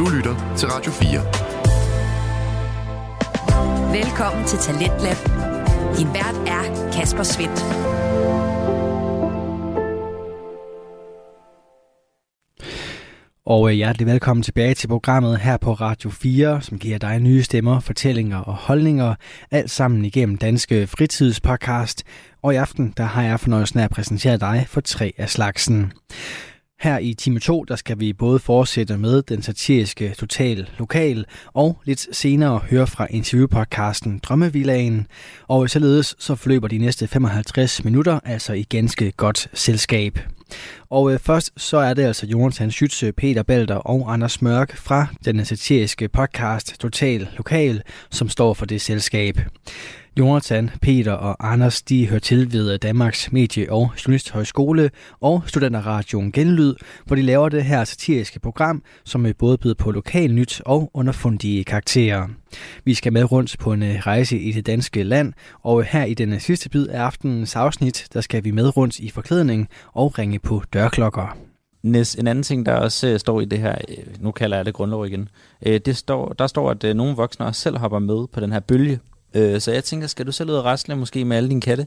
Du lytter til Radio 4. Velkommen til Talentlab. Din vært er Kasper Svinth. Og hjertelig velkommen tilbage til programmet her på Radio 4, som giver dig nye stemmer, fortællinger og holdninger, alt sammen igennem Danske Fritidspodcast. Og i aften, der har jeg fornøjelsen af at præsentere dig for 3 af slagsen. Her i time 2, der skal vi både fortsætte med den satiriske Total Lokal, og lidt senere høre fra interviewpodcasten Drømmevillaen. Og således så forløber de næste 55 minutter, altså i ganske godt selskab. Og først så er det altså Jonathan Schytze, Peter Balder og Anders Mørk fra den satiriske podcast Total Lokal, som står for det selskab. Jonathan, Peter og Anders, de hører til ved Danmarks Medie- og Journalisthøjskole og Studenterradioen Genlyd, hvor de laver det her satiriske program, som både byder på lokal nyt og underfundige karakterer. Vi skal med rundt på en rejse i det danske land, og her i den sidste bid af aftenens afsnit, der skal vi med rundt i forklædning og ringe på dørklokker. En anden ting, der også står i det her, nu kalder jeg det grundlov igen, der står, at nogle voksne også selv hopper med på den her bølge. Så jeg tænker, skal du selv ud og rasle måske med alle dine katte?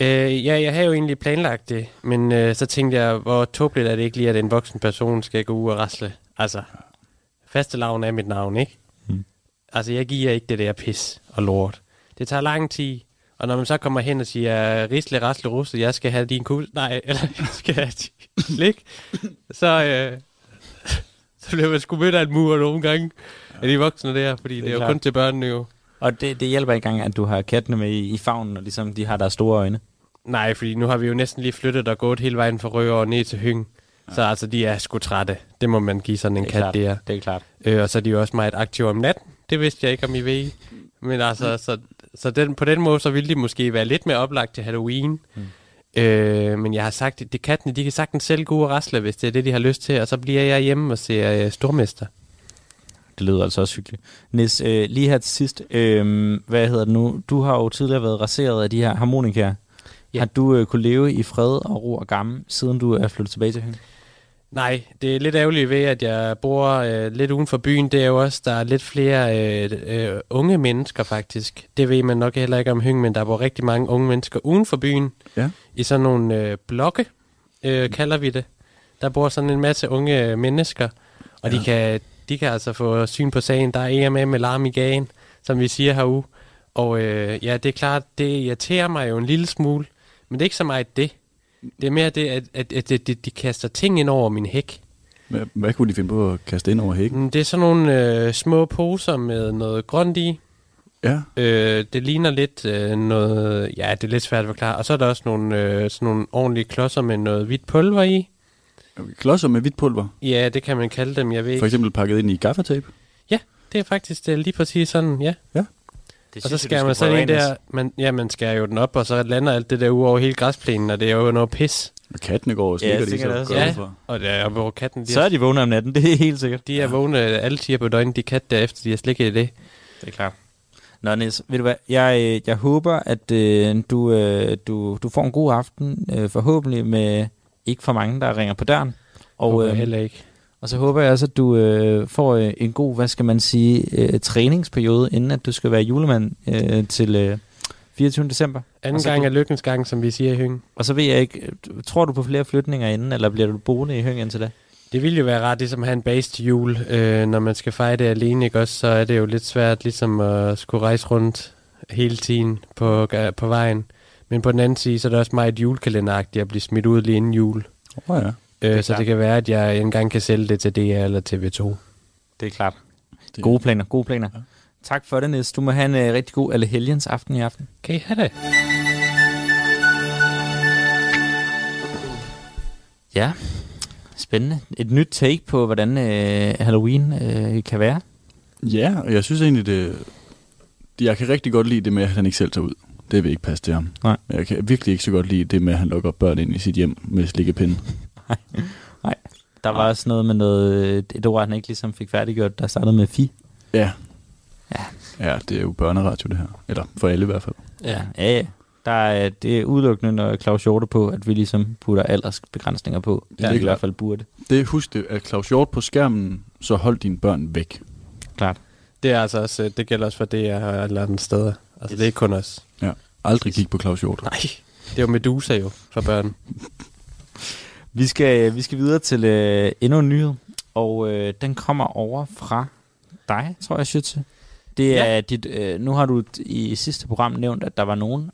Ja, jeg har jo egentlig planlagt det, men så tænkte jeg, hvor tåbeligt er det ikke lige, at en voksen person skal gå ud og rasle. Altså, fastelavn er mit navn, ikke? Mm. Altså, jeg giver ikke det der pis og lort. Det tager lang tid, og når man så kommer hen og siger, risle, rasle, rusle, jeg skal have din kugle, nej, eller jeg skal have din slik, så bliver man sgu mødt af en mur nogle gange. Er de voksne der? Fordi det er jo klart. Kun til børnene jo. Og det hjælper ikke engang, at du har kattene med i favnen, og ligesom de har der store øjne. Nej, fordi nu har vi jo næsten lige flyttet og gået hele vejen fra Røger og ned til Hønge. Ja. Så altså, de er sgu trætte. Det må man give sådan en kat, det er. Det er klart. Og så er de jo også meget aktive om natten. Det vidste jeg ikke, om I ved. Men altså, så på den måde, så ville de måske være lidt mere oplagt til Halloween. Mm. Men jeg har sagt, at kattene, de kan sagtens selv gå og rasle, hvis det er det, de har lyst til. Og så bliver jeg hjemme og ser Stormester. Det lyder altså også hyggeligt. Nis, lige her til sidst, hvad hedder det nu? Du har jo tidligere været raseret af de her harmonikaer. Ja. Har du kunne leve i fred og ro og gammel, siden du er flyttet tilbage til Hønge? Nej, det er lidt ærgerligt ved, at jeg bor lidt uden for byen. Det er jo også, der er lidt flere unge mennesker faktisk. Det ved man nok heller ikke om Hønge, men der bor rigtig mange unge mennesker uden for byen. Ja. I sådan nogle blokke, kalder vi det. Der bor sådan en masse unge mennesker, og ja. De kan altså få syn på sagen. Der er EMM med larm i gaden, som vi siger herude. Og ja, det er klart, det irriterer mig jo en lille smule. Men det er ikke så meget det. Det er mere det, at de kaster ting ind over min hæk. Hvad kunne de finde på at kaste ind over hækken? Det er sådan nogle små poser med noget grønt i. Ja. Det ligner lidt noget... Ja, det er lidt svært at forklare. Og så er der også sådan nogle ordentlige klodser med noget hvidt pulver i. Klodser med hvidt pulver? Ja, det kan man kalde dem, jeg ved ikke. For eksempel pakket ind i gaffatape? Ja, det er faktisk lige præcis sådan, ja. Ja. Det og så skal man sådan en der... Man skærer jo den op, og så lander alt det der ud over hele græsplænen, og det er jo noget pis. Og kattene går og slikker de så godt for. Og der, hvor katten, de så er de vågne om natten, det er helt sikkert. De er vågne alle tider på døgnet, de katte derefter, de har slikket i det. Det er klart. Nå, Niels, ved du hvad, jeg håber, at du får en god aften, forhåbentlig med... Ikke for mange, der ringer på døren. Og heller ikke. Og så håber jeg også, at du får en god, hvad skal man sige, træningsperiode, inden at du skal være julemand til 24. december. Anden gang er lykkens gang, som vi siger i Hønge. Og så ved jeg ikke, tror du på flere flytninger inden, eller bliver du boende i Hønge indtil da? Det ville jo være rart, ligesom at have en base til jul. Når man skal fejre det alene, ikke også, så er det jo lidt svært, ligesom at skulle rejse rundt hele tiden på vejen. Men på den anden side, så er det også meget julekalenderagtigt at blive smidt ud lige inden jul. Oh, ja. Så det kan være, at jeg engang kan sælge det til DR eller TV2. Det er klart. Gode planer. Ja. Tak for det, Niels. Du må have en rigtig god Allehelgens aften i aften. Kan I have det? Ja, spændende. Et nyt take på, hvordan Halloween kan være. Ja, og jeg synes egentlig, jeg kan rigtig godt lide det med, at han ikke selv tager ud. Det vil ikke passe til ham. Nej. Jeg kan virkelig ikke så godt lide det med, at han lukker børn ind i sit hjem med slikkepinde. Nej. Der var også noget med et ord, han ikke ligesom fik færdiggjort, der startede med fi. Ja, det er jo børneradio det her. Eller for alle i hvert fald. Ja. Det er udelukkende, når Claus Hjorte på, at vi ligesom putter aldersbegrænsninger på. Det er i hvert fald burde. Det husk det, at Claus Hjort på skærmen, så hold dine børn væk. Klart. Det er altså også, det gælder også for det, jeg har et andet sted. Altså det er kun os. Ja, aldrig kig på Claus Hjort. Nej, det er jo Medusa jo, for børn. Vi skal videre til endnu en nyhed, og den kommer over fra dig, tror jeg, Schytze. Det er dit, nu har du i sidste program nævnt, at der var nogen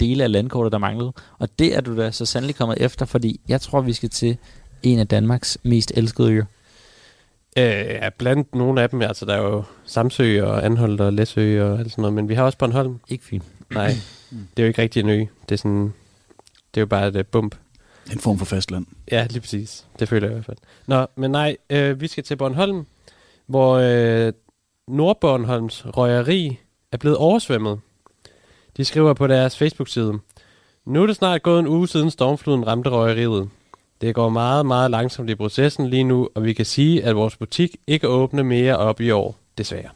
dele af landkortet, der manglede, og det er du da så sandelig kommet efter, fordi jeg tror, vi skal til en af Danmarks mest elskede øer. Ja, blandt nogle af dem, altså der er jo Samsø og Anholt og Læsø og alt sådan noget, men vi har også Bornholm. Ikke fint. Nej, det er jo ikke rigtig en ø. Det er jo bare et bump. En form for fastland. Ja, lige præcis. Det føler jeg i hvert fald. Nå, men nej, vi skal til Bornholm, hvor Nordbornholms røgeri er blevet oversvømmet. De skriver på deres Facebook-side: "Nu er det snart gået en uge siden stormfloden ramte røgeriet. Det går meget, meget langsomt i processen lige nu, og vi kan sige, at vores butik ikke åbner mere op i år, desværre.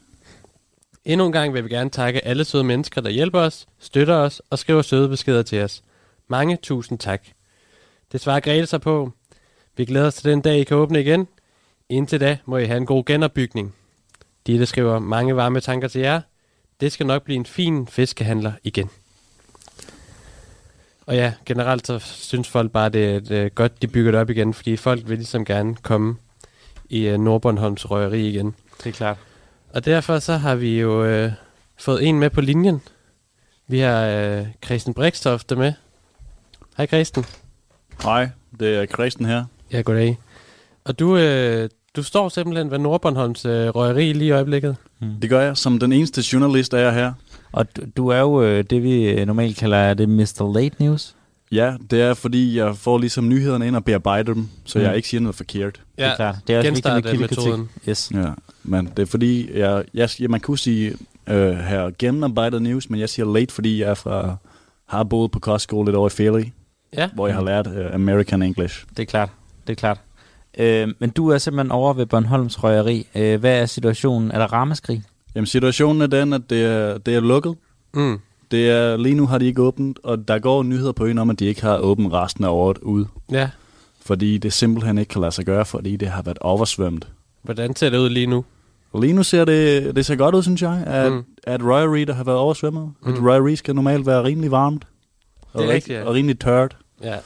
Endnu en gang vil vi gerne takke alle søde mennesker, der hjælper os, støtter os og skriver søde beskeder til os. Mange tusind tak. Det svarer Grete sig på. Vi glæder os til den dag, I kan åbne igen. Indtil da må I have en god genopbygning. De, der skriver mange varme tanker til jer. Det skal nok blive en fin fiskehandler igen." Og ja, generelt så synes folk bare, det er godt, de bygger det op igen, fordi folk vil ligesom gerne komme i Nordbornholms røgeri igen. Det er klart. Og derfor så har vi jo fået en med på linjen. Vi har Christen Brikstofte med. Hej Christen. Hej, det er Christen her. Ja, goddag. Og du står simpelthen ved Nordbornholms røgeri lige i øjeblikket. Det gør jeg. Som den eneste journalist er jeg her. Og du er jo det, vi normalt kalder det Mr. Late News. Ja, det er fordi, jeg får ligesom nyhederne ind og bearbejder dem, så jeg ikke siger noget forkert. Ja, det er klart. Det er også vigtigt med kildekritik. Yes. Ja, men det er fordi, jeg man kunne sige her gennemarbejdet news, men jeg siger late, fordi jeg har boet på Costco lidt over i Feli, hvor jeg har lært American English. Det er klart, det er klart. Men du er simpelthen over ved Bornholms røgeri. Hvad er situationen? Er der ramaskrig? Jamen, situationen er den, at det er lukket. Mm. Det er, lige nu har de ikke åbent, og der går nyheder på øen om, at de ikke har åbent resten af året ude. Ja. Fordi det simpelthen ikke kan lade sig gøre, fordi det har været oversvømt. Hvordan ser det ud lige nu? Lige nu ser det ser godt ud, synes jeg, at røgeri, der har været oversvømmet. Mm. Et røgeri skal normalt være rimelig varmt og, og rimelig tørt. Ja.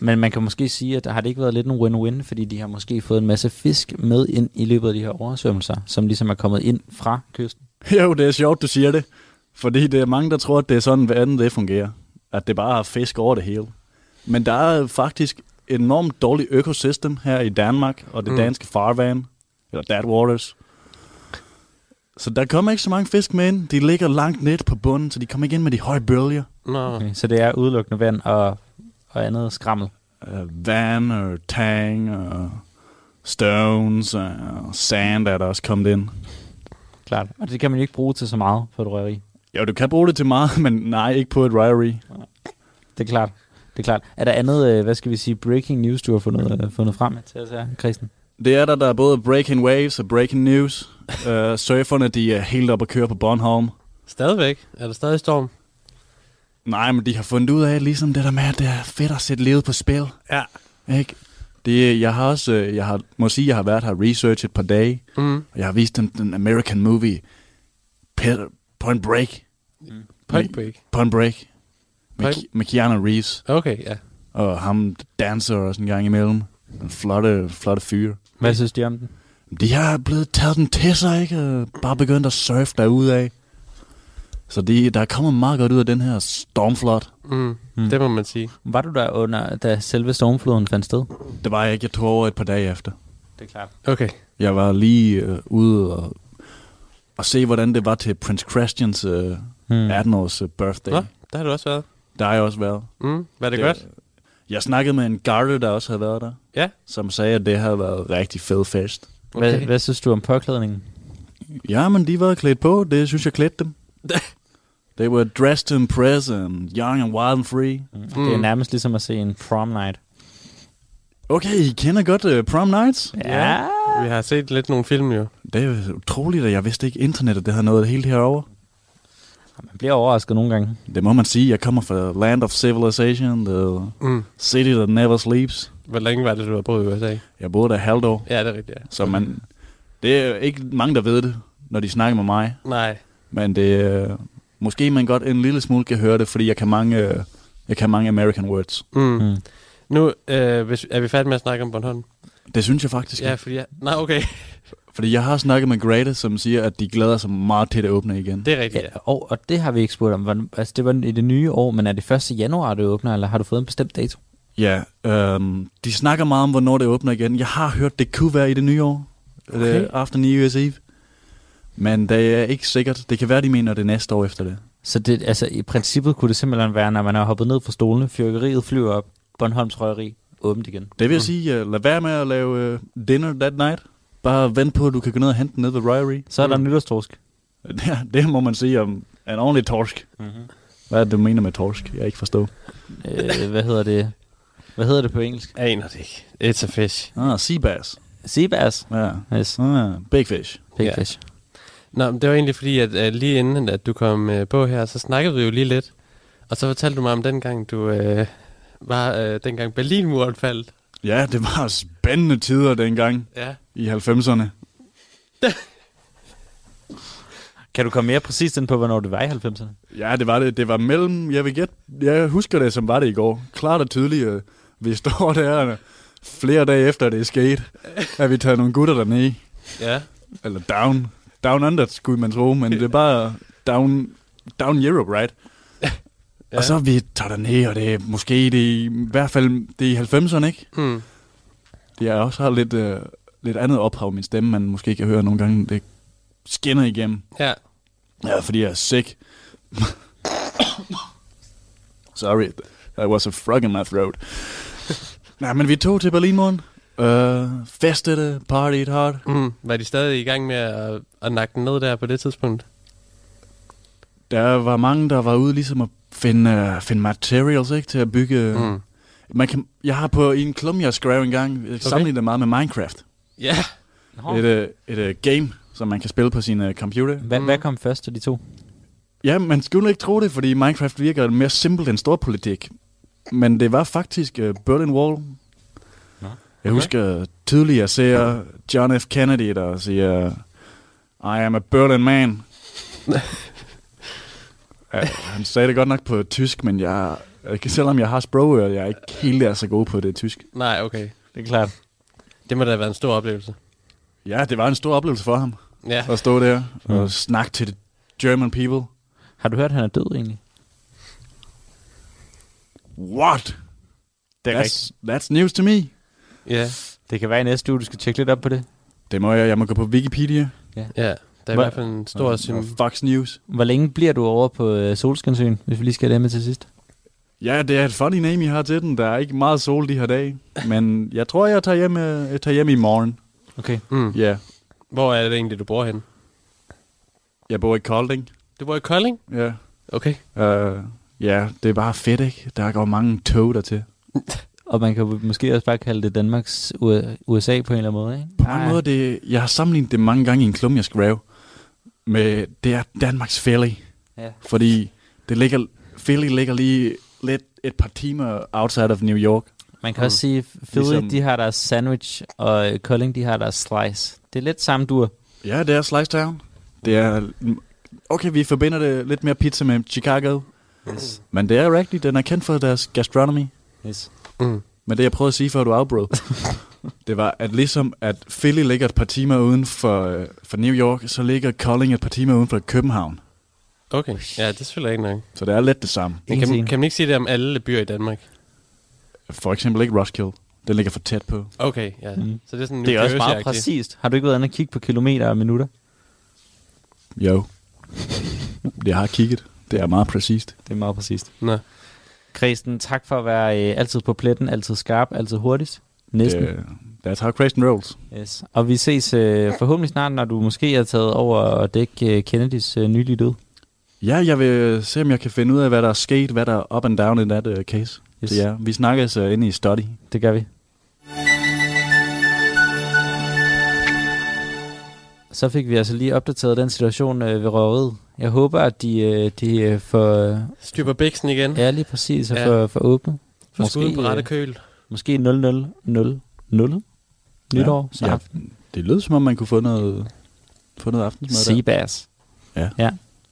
Men man kan måske sige, at der har det ikke været lidt en win-win, fordi de har måske fået en masse fisk med ind i løbet af de her oversvømmelser, som ligesom er kommet ind fra kysten. Jo, det er sjovt, du siger det. Fordi det er mange, der tror, at det er sådan, hvordan det fungerer. At det bare har fisk over det hele. Men der er faktisk et enormt dårligt økosystem her i Danmark, og det danske farvand, eller dead waters. Så der kommer ikke så mange fisk med ind. De ligger langt ned på bunden, så de kommer ikke ind med de høje bølger. Okay, så det er udelukkende vand og andet skrammel. Vand og tang og stones og sand er der også kommet ind. Klart. Og det kan man jo ikke bruge til så meget på et røgeri. Jo, du kan bruge det til meget, men nej, ikke på et røgeri. Det er klart. Det er klart. Er der andet, hvad skal vi sige, breaking news, du har fundet frem til os her, Christen? Det er der er både breaking waves og breaking news. Surferne, de er helt op at køre på Bornholm. Stadigvæk? Er der stadig storm? Nej, men de har fundet ud af, ligesom det der med, at det er fedt at sætte livet på spil. Ja. Ikke? Jeg har været her researchet et par dage, og jeg har vist dem den American movie, Point Break. Med Keanu Reeves. Okay, ja. Og ham danser også en gang imellem. En flotte fyr. Hvad synes de om den? De har blevet taget den til sig, ikke? Bare begyndt at surfe derudaf. Så der kommer meget godt ud af den her stormflod. Det må man sige. Var du der under, da selve stormfloden fandt sted? Det var jeg ikke. Jeg tog over et par dage efter. Det er klart. Okay. Jeg var lige ude og se, hvordan det var til Prince Christians 18-års birthday. Nå, der har du også været. Der har jeg også været. Var det godt? Jeg snakkede med en garde, der også havde været der. Ja. Som sagde, at det havde været rigtig fed fest. Okay. Hvad synes du om påklædningen? Jamen, de var klædt på. Det synes jeg klædte dem. They were dressed to impress and young and wild and free. Det er nærmest ligesom at se en prom night. Okay, I kender godt prom nights? Ja. Vi har set lidt nogle film jo. Det er utroligt, at jeg vidste ikke internettet, det havde noget helt herovre. Man bliver overrasket nogle gange. Det må man sige, jeg kommer fra land of civilization, the city that never sleeps. Hvor længe var det, du har boet i USA? Jeg boede der halvt år. Ja, det er rigtigt, ja. Så man, det er ikke mange, der ved det, når de snakker med mig. Nej. Men det, måske man godt en lille smule kan høre det, fordi jeg kan mange American words. Mm. Mm. Nu er vi færdige med at snakke om Bornholm. Det synes jeg faktisk. Ja, fordi Fordi jeg har snakket med Greta, som siger, at de glæder sig meget til det åbne igen. Det er rigtigt. Ja, og det har vi ikke spurgt om. Altså, det var i det nye år, men er det 1. januar, det åbner, eller har du fået en bestemt dato? Ja, de snakker meget om, hvornår det åbner igen. Jeg har hørt, det kunne være i det nye år. Okay. After New Year's Eve. Men det er ikke sikkert. Det kan være, de mener det næste år efter det. Så det, altså, i princippet kunne det simpelthen være, når man er hoppet ned fra stolene, fyrkeriet flyver op, Bornholms Røgeri åbent igen. Det vil jeg sige, lad være med at lave dinner that night. Bare vent på, at du kan gå ned og hente den ned ved Røgeri. Så er der en nytårstorsk. Ja, det må man sige om en ordentlig torsk. Mm-hmm. Hvad er det, du mener med torsk? Jeg ikke forstår. Hvad hedder det på engelsk? Jeg aner det ikke. It's a fish. Ah, sea bass. Sea bass? Ja. Yes. Ah, big fish. Big fish. Nå, men det var egentlig fordi, at lige inden at du kom på her, så snakkede vi jo lige lidt. Og så fortalte du mig om dengang, du var dengang Berlinmuren faldt. Ja, det var spændende tider dengang. Ja. I 90'erne. Kan du komme mere præcist ind på, hvornår det var i 90'erne? Ja, det var det. Det var mellem... Jeg husker det, som var det i går. Klart og tydeligt. Vi står der flere dage efter, det er sket, at vi tager nogle gutter dernede. Ja. Eller down. Down under, skulle man tro, men det er bare down Europe, right? Ja. Og så vi tager dernede, og det er måske i hvert fald i 90'erne, ikke? Mm. Jeg også har lidt andet ophav i min stemme, man måske kan høre nogle gange. Det skinner igennem. Ja. Ja, fordi jeg er sick. Sorry, there was a frog in my throat. Nej, men vi tog til Berlinmuren. Festede, partied hard. Mm. Var de stadig i gang med at nakke den ned der på det tidspunkt? Der var mange, der var ude ligesom at finde materials, ikke, til at bygge... Mm. Jeg har på en klum, jeg skrev engang, sammenlignet det meget med Minecraft. Ja. Yeah. Et game, som man kan spille på sin computer. Hvad kom først til de to? Ja, man skulle ikke tro det, fordi Minecraft virker mere simpelt end storpolitik. Men det var faktisk Berlin Wall. Okay. Jeg husker tydeligt, jeg ser John F. Kennedy, der siger, I am a Berlin man. Han sagde det godt nok på tysk, men selvom jeg har sprogører, jeg er ikke helt så god på det tysk. Nej, okay. Det er klart. Det må da have været en stor oplevelse. Ja, det var en stor oplevelse for ham. Ja. At stå der og snakke til the German people. Har du hørt, at han er død egentlig? What? Det er that's news to me. Ja, det kan være i næste uge, du skal tjekke lidt op på det. Det må jeg. Jeg må gå på Wikipedia. Ja, ja. Der er i hvert fald en stor... Fox News. Hvor længe bliver du over på solskinsøen, hvis vi lige skal have det med til sidst? Ja, det er et funny name, I har til den. Der er ikke meget sol de her dage. Men jeg tror, jeg tager hjem i morgen. Okay. Mm. Yeah. Hvor er det egentlig, du bor henne? Jeg bor i Kolding. Du bor i Kolding? Ja. Yeah. Okay. Det er bare fedt, ikke? Der går mange tog dertil. Og man kan måske også bare kalde det Danmarks USA på en eller anden måde, ikke? På en måde, jeg har sammenlignet det mange gange i en klum, jeg skrev. Det er Danmarks Feli. Ja. Fordi Philly ligger lige lidt et par timer outside of New York. Man kan også sige, Philly ligesom, de har deres sandwich, og Kolding de har deres slice. Det er lidt samme dur. Ja, det er Slice Town. Det er... Okay, vi forbinder det lidt mere pizza med Chicago. Yes. Men det er rigtigt, den er kendt for deres gastronomy. Yes. Mm. Men det, jeg prøvede at sige, før du afbrød, det var, at ligesom at Philly ligger et par timer uden for New York, så ligger Kolding et par timer uden for København. Okay, ja, det er selvfølgelig ikke nok. Så det er lidt det samme. Kan man ikke sige det om alle byer i Danmark? For eksempel ikke Roskilde. Den ligger for tæt på. Okay, ja. Mm. Så det er sådan en... Det er også meget præcist. Har du ikke været inde og kigge på kilometer og minutter? Jo. Jeg har kigget. Det er meget præcist. Nå. Christen, tak for at være altid på pletten, altid skarp, altid hurtigt. Næsten. That's how Christen rolls. Yes. Og vi ses forhåbentlig snart, når du måske er taget over og dække Kennedys nylige død. Ja, jeg vil se, om jeg kan finde ud af, hvad der er sket, hvad der er up and down in that case. Yes. Så ja, vi snakkes inde i study. Det gør vi. Så fik vi altså lige opdateret den situation ved røveriet. Jeg håber, at de får... Styr på bæksen igen. Ja, lige præcis. Og får åbnet. Få skuden på rette køl. Måske 00:00 nytår. Ja, ja, det lød som om man kunne få noget aftensmad der. Seabass. Ja. Ja.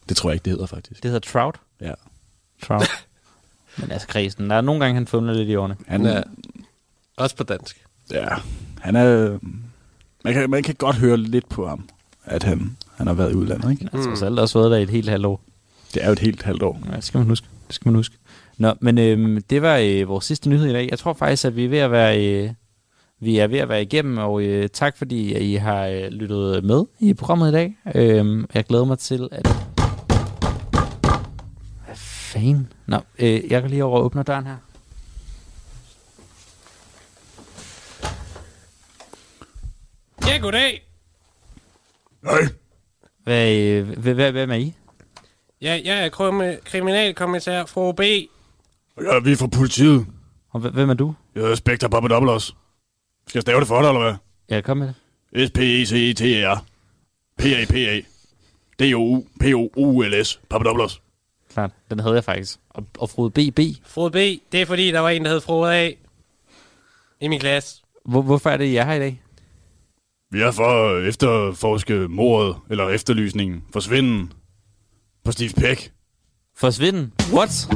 Det tror jeg ikke det hedder faktisk. Det hedder trout. Ja. Trout. Men altså Christen, der er nogle gange han fundet lidt i årene. Han er også på dansk. Ja. Han er man kan godt høre lidt på ham, at han har været i udlandet, ikke? Han har selv også været der i et helt halvt år. Det er jo et helt halvt år. Ja, det skal man huske. Nå, men det var vores sidste nyhed i dag. Jeg tror faktisk, at vi er ved at være igennem, og tak fordi I har lyttet med i programmet i dag. Jeg glæder mig til, at... Hvad fanden? Nå, jeg kan lige over og åbne døren her. Ja, goddag! Hej! Hvem er I? Ja, jeg er kriminalkommissær fru B. Ja, vi er fra politiet. Og hvem er du? Jeg er Spekter Papadopoulos. Skal jeg stave det for dig, eller hvad? Ja, kom med det. SPECETER PAPADOULS Papadopoulos. Klart, den havde jeg faktisk. Og Frode B. Frode B, det er fordi, der var en, der hed Frode A. I min klasse. Hvorfor er det, I er her i dag? Vi er for at efterforske mordet, eller efterlysningen, forsvinden på Steve Peck. Forsvinden? What?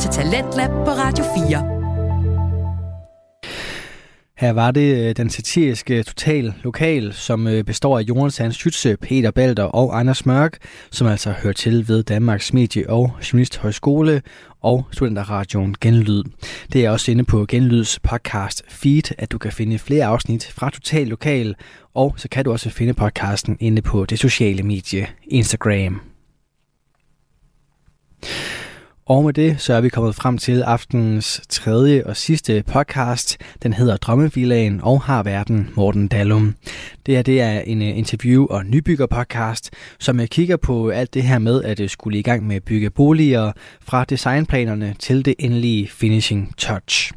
Til Talentlab på Radio 4. Her var det den satiriske Total Lokal, som består af Jonathan Schytze, Peter Balder og Anders Mørk, som altså hører til ved Danmarks Medie- og Journalisthøjskole og Studenterradioen Genlyd. Det er også inde på Genlyds podcast feed, at du kan finde flere afsnit fra Total Lokal, og så kan du også finde podcasten inde på det sociale medie Instagram. Og med det, så er vi kommet frem til aftenens tredje og sidste podcast. Den hedder Drømmevillaen og har værten Morten Dalum. Det her det er en interview- og nybyggerpodcast, som jeg kigger på alt det her med, at det skulle i gang med at bygge boliger fra designplanerne til det endelige finishing touch.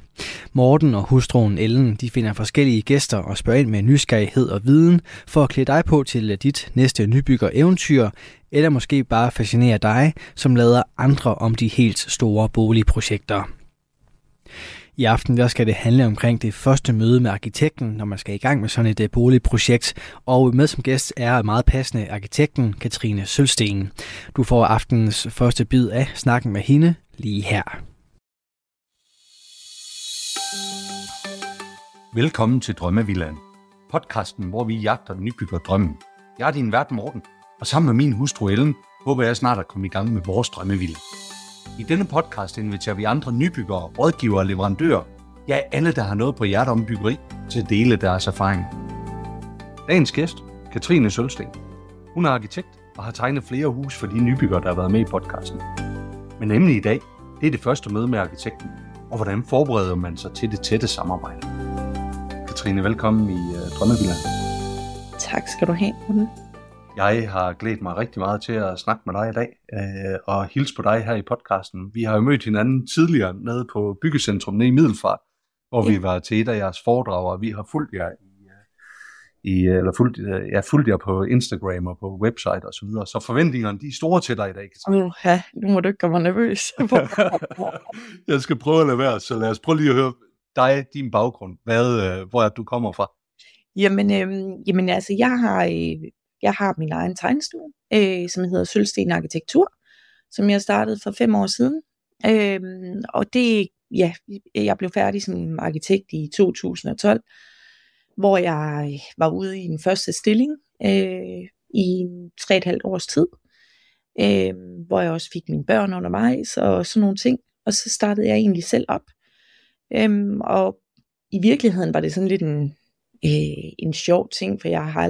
Morten og hustruen Ellen, de finder forskellige gæster og spørger ind med nysgerrighed og viden for at klæde dig på til dit næste nybygger-eventyr, eller måske bare fascinere dig, som lader andre om de helt store boligprojekter. I aften der skal det handle omkring det første møde med arkitekten, når man skal i gang med sådan et boligprojekt. Og med som gæst er meget passende arkitekten Katrine Sølsten. Du får aftenens første bid af snakken med hende lige her. Velkommen til Drømmevillaen, podcasten, hvor vi jagter den nybygger drømmen. Jeg er din vært Morten, og sammen med min hustru Ellen, håber jeg snart at komme i gang med vores drømmevilla. I denne podcast inviterer vi andre nybyggere, rådgivere og leverandører, ja alle, der har noget på hjertet om byggeri, til at dele deres erfaring. Dagens gæst, Katrine Sølsten. Hun er arkitekt og har tegnet flere hus for de nybyggere, der har været med i podcasten. Men emnet i dag, det er det første møde med arkitekten, og hvordan forbereder man sig til det tætte samarbejde. Katrine, velkommen i Drømmevillaen. Tak skal du have, Morten. Jeg har glædet mig rigtig meget til at snakke med dig i dag og hilse på dig her i podcasten. Vi har jo mødt hinanden tidligere nede på byggecentrum nede i Middelfart, hvor vi var til et af jeres foredrag, og vi har fulgt jer i, fulgte jer på Instagram og på website og så videre, så forventningerne, de er store til dig i dag. Ja, nu må du ikke gøre mig nervøs. Jeg skal prøve at lade være, så lad os prøve lige at høre dig, din baggrund, hvor er du kommer fra? Jamen altså, jeg har min egen tegnestue, som hedder Sølsten Arkitektur, som jeg startede for 5 år siden. Og det, ja, jeg blev færdig som arkitekt i 2012, hvor jeg var ude i den første stilling i 3,5 års tid, hvor jeg også fik mine børn undervejs og sådan nogle ting. Og så startede jeg egentlig selv op. Og i virkeligheden var det sådan lidt en sjov ting, for det har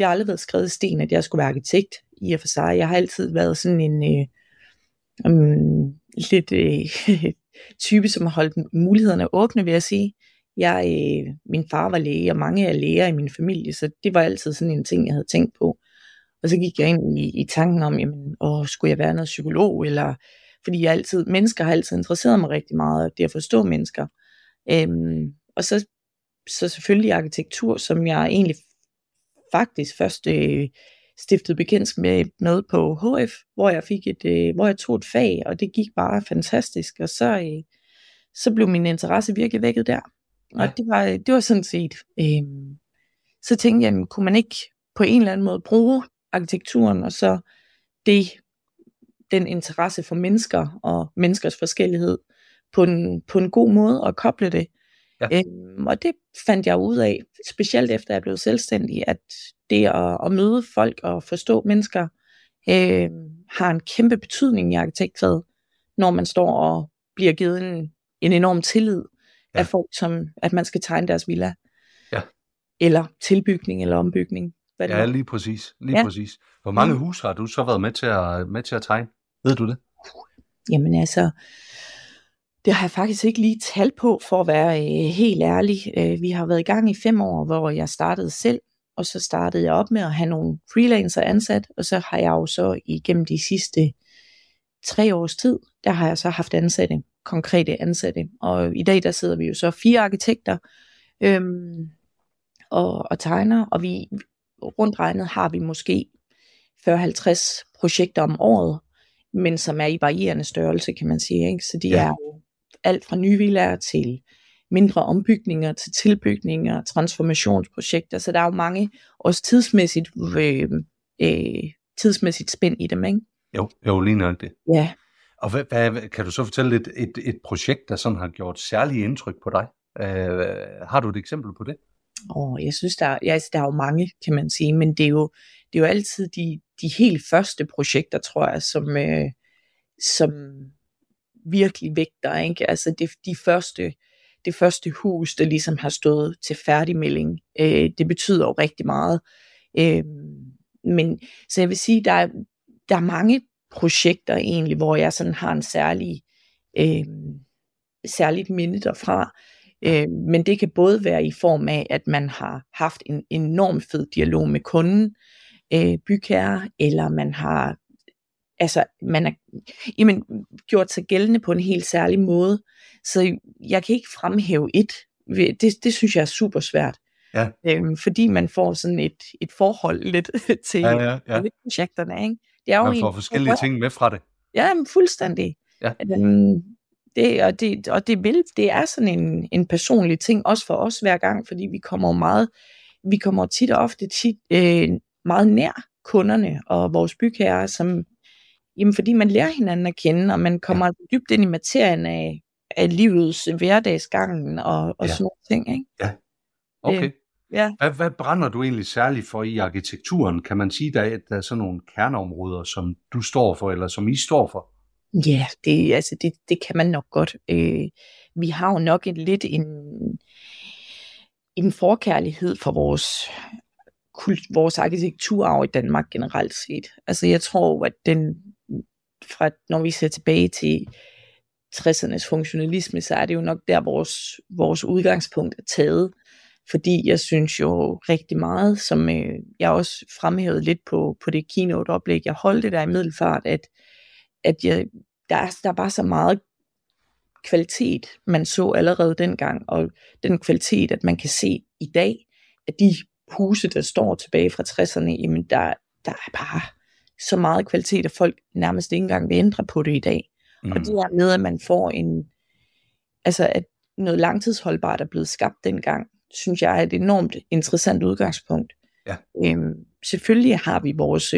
aldrig været skrevet i sten, at jeg skulle være arkitekt i og for sig. Jeg har altid været sådan en type, som har holdt mulighederne åbne, vil jeg sige. Min far var læge, og mange er læger i min familie, så det var altid sådan en ting, jeg havde tænkt på. Og så gik jeg ind i tanken om, skulle jeg være noget psykolog, eller fordi mennesker har altid interesseret mig rigtig meget, det at forstå mennesker. Og så selvfølgelig arkitektur, som jeg egentlig faktisk først stiftede bekendtskab med på HF, hvor jeg tog et fag, og det gik bare fantastisk, og så blev min interesse virkelig vækket der. Og det var sådan set, så tænkte jeg, kunne man ikke på en eller anden måde bruge arkitekturen, og så den interesse for mennesker, og menneskers forskellighed, på en god måde, og koble det. Ja. Og det fandt jeg ud af, specielt efter jeg blev selvstændig, at det at møde folk og forstå mennesker, har en kæmpe betydning i arkitektfaget, når man står og bliver givet en enorm tillid af folk, som at man skal tegne deres villa, eller tilbygning eller ombygning. Ja, lige præcis. Præcis. Hvor mange hus har du så været med til at tegne? Ved du det? Jamen altså, det har jeg faktisk ikke lige tal på, for at være helt ærlig. Vi har været i gang i 5 år, hvor jeg startede selv, og så startede jeg op med at have nogle freelancer ansat, og så har jeg jo så igennem de sidste 3 års tid, der har jeg så haft konkrete ansatte. Og i dag, der sidder vi jo så 4 arkitekter og tegner, og vi rundt regnet har vi måske 40-50 projekter om året, men som er i varierende størrelse, kan man sige, ikke? Så de er alt fra nye villaer til mindre ombygninger, til tilbygninger, transformationsprojekter, så der er jo mange, også tidsmæssigt spænd i dem, ikke? Jo, lige nok det. Ja. Og hvad, kan du så fortælle lidt et projekt, der sådan har gjort særligt indtryk på dig? Har du et eksempel på det? Jeg synes, der er jo mange, kan man sige, men det er jo altid de helt første projekter, tror jeg, som virkelig vægter, ikke? Altså det første hus, der ligesom har stået til færdigmelding, det betyder jo rigtig meget. Men så jeg vil sige, der er mange projekter egentlig, hvor jeg sådan har en særligt minde derfra. Men det kan både være i form af, at man har haft en enorm fed dialog med kunden, bygherre, eller man har gjort sig gældende på en helt særlig måde. Så jeg kan ikke fremhæve et. Det synes jeg er super svært. Ja. Fordi man får sådan et forhold lidt til projekterne. Ikke? Det er jo man får forskellige ting med fra det. Ja, men fuldstændig. Ja. Det er sådan en personlig ting, også for os hver gang, fordi vi kommer tit og ofte meget nær kunderne og vores bygherrer, fordi man lærer hinanden at kende, og man kommer dybt ind i materien af livets hverdagsgangen og sådan nogle ting, ikke? Ja, okay. Hvad brænder du egentlig særligt for i arkitekturen? Kan man sige, der er sådan nogle kerneområder, som du står for, eller som I står for? Ja, det kan man nok godt. Vi har jo nok en forkærlighed for vores arkitekturarv i Danmark generelt set. Altså jeg tror, at når vi ser tilbage til 60'ernes funktionalisme, så er det jo nok der, vores udgangspunkt er taget. Fordi jeg synes jo rigtig meget, som jeg også fremhævede lidt på det keynote-oplæg, jeg holdt det der i Middelfart, at der var så meget kvalitet, man så allerede dengang, og den kvalitet, at man kan se i dag, at de huse, der står tilbage fra 60'erne, jamen der er bare så meget kvalitet, at folk nærmest ikke engang vil ændre på det i dag. Mm. Og det der med, at man får en, altså at noget langtidsholdbart er blevet skabt dengang, synes jeg er et enormt interessant udgangspunkt. Ja. Selvfølgelig har vi vores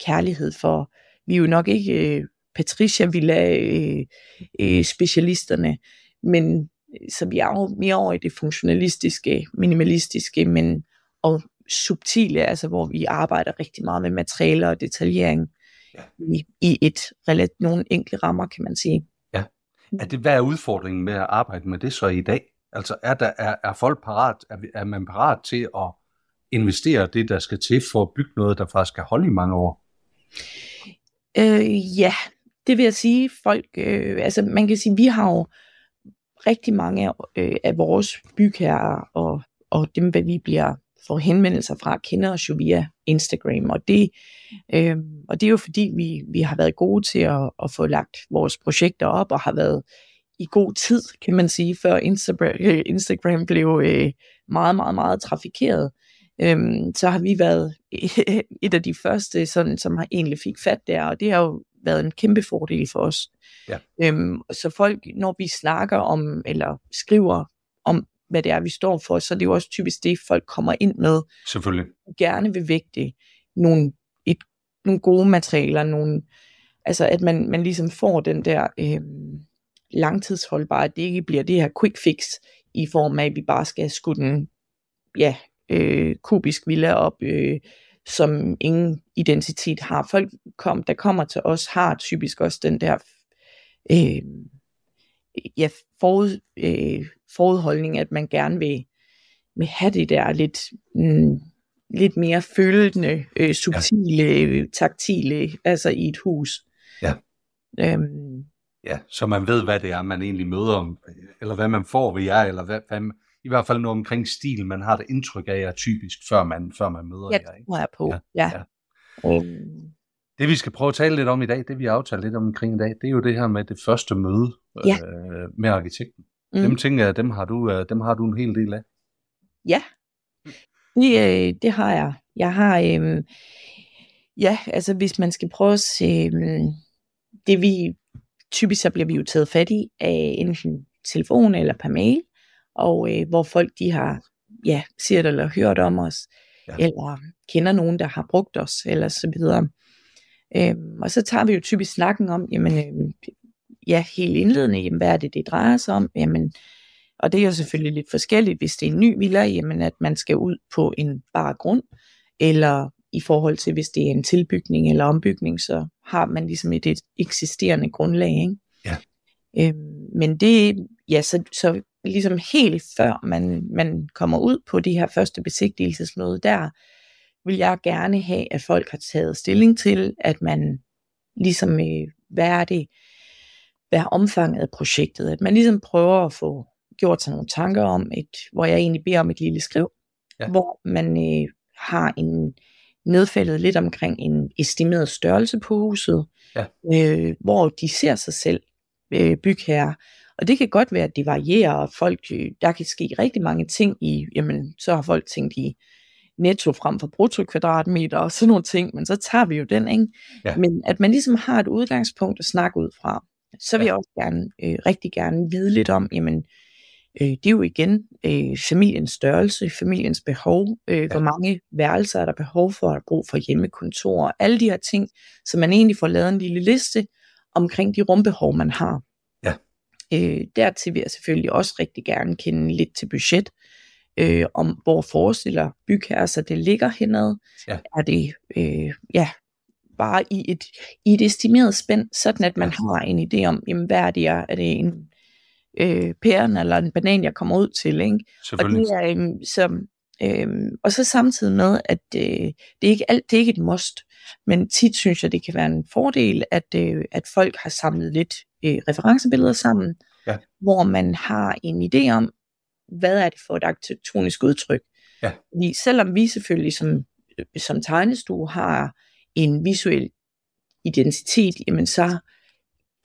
kærlighed for, vi er jo nok ikke Patricia-villa-specialisterne, men så vi er jo mere over i det funktionalistiske, minimalistiske, men og subtile, altså hvor vi arbejder rigtig meget med materialer og detaljering i nogle enkle rammer, kan man sige. Ja. Hvad er udfordringen med at arbejde med det så i dag? Altså er folk parat, er man parat til at investere det, der skal til for at bygge noget, der faktisk skal holde i mange år? Ja, det vil jeg sige. Folk, altså man kan sige, vi har jo rigtig mange af vores bygherrer og dem, hvad vi får henvendelser fra, kender os jo via Instagram, og det er jo fordi, vi har været gode til at få lagt vores projekter op, og har været i god tid, kan man sige, før Instagram blev meget, meget, meget trafikeret. Så har vi været et af de første, sådan, som har egentlig fik fat der, og det har jo været en kæmpe fordel for os. Ja. Så folk, når vi snakker om, eller skriver om, hvad det er, vi står for, så det er jo også typisk det, folk kommer ind med. Selvfølgelig. Gerne vil vægte nogle gode materialer, altså at man ligesom får den der langtidsholdbare, at det ikke bliver det her quick fix, i form af, at vi bare skal skudde en kubisk villa op, som ingen identitet har. Folk, der kommer til os, har typisk også den der forudholdning, at man gerne vil have det der lidt mere følende, subtile, taktile, altså i et hus. Ja. Ja, så man ved, hvad det er, man egentlig møder, eller hvad man får ved jer, eller hvad i hvert fald noget omkring stil, man har det indtryk af jer typisk, før man møder jer. Det tror jeg på, ja. Det vi skal prøve at tale lidt om i dag, det vi har aftalt lidt omkring i dag, det er jo det her med det første møde med arkitekten. Mm. Dem tænker jeg, dem har du en hel del af. Ja, det har jeg. Jeg har, altså hvis man skal prøve at se, det vi typisk, så bliver vi jo taget fat i af enten telefon eller per mail, og hvor folk de har set det, eller hørt om os, eller kender nogen, der har brugt os, eller så videre. Og så tager vi jo typisk snakken om, helt indledende, hvad er det, det drejer sig om? Jamen, og det er jo selvfølgelig lidt forskelligt, hvis det er en ny villa, at man skal ud på en bar grund, eller i forhold til, hvis det er en tilbygning eller ombygning, så har man ligesom et eksisterende grundlag, ikke? Ja. Men det, så ligesom helt før man kommer ud på det her første besigtigelsesmøde, der vil jeg gerne have, at folk har taget stilling til, at man ligesom, hvad er omfanget af projektet, at man ligesom prøver at få gjort sig nogle tanker om, hvor jeg egentlig beder om et lille skriv, hvor man har en nedfældet lidt omkring en estimeret størrelse på huset, hvor de ser sig selv bygherre. Og det kan godt være, at det varierer, og folk, der kan ske rigtig mange ting i, så har folk tænkt i netto frem for brutto kvadratmeter og sådan nogle ting, men så tager vi jo den, ikke? Ja. Men at man ligesom har et udgangspunkt at snakke ud fra, så vil jeg også gerne, rigtig gerne vide lidt om, det er jo igen familiens størrelse, familiens behov, hvor mange værelser er der behov for, at brug for hjemmekontor, og alle de her ting, så man egentlig får lavet en lille liste omkring de rumbehov, man har. Ja. Dertil vil jeg selvfølgelig også rigtig gerne kende lidt til budget, om hvor forestiller bygherrer sig det ligger henad. Ja. Er det bare i et estimeret spænd, sådan at man har en idé om, hvad er det, er det en pæren eller en banan, jeg kommer ud til, ikke? Og det er, og så samtidig med, at det er ikke et must, men tit synes jeg, det kan være en fordel, at folk har samlet lidt referencebilleder sammen, hvor man har en idé om, hvad er det for et arkitektonisk udtryk. Ja. Fordi selvom vi selvfølgelig som tegnestue har en visuel identitet, så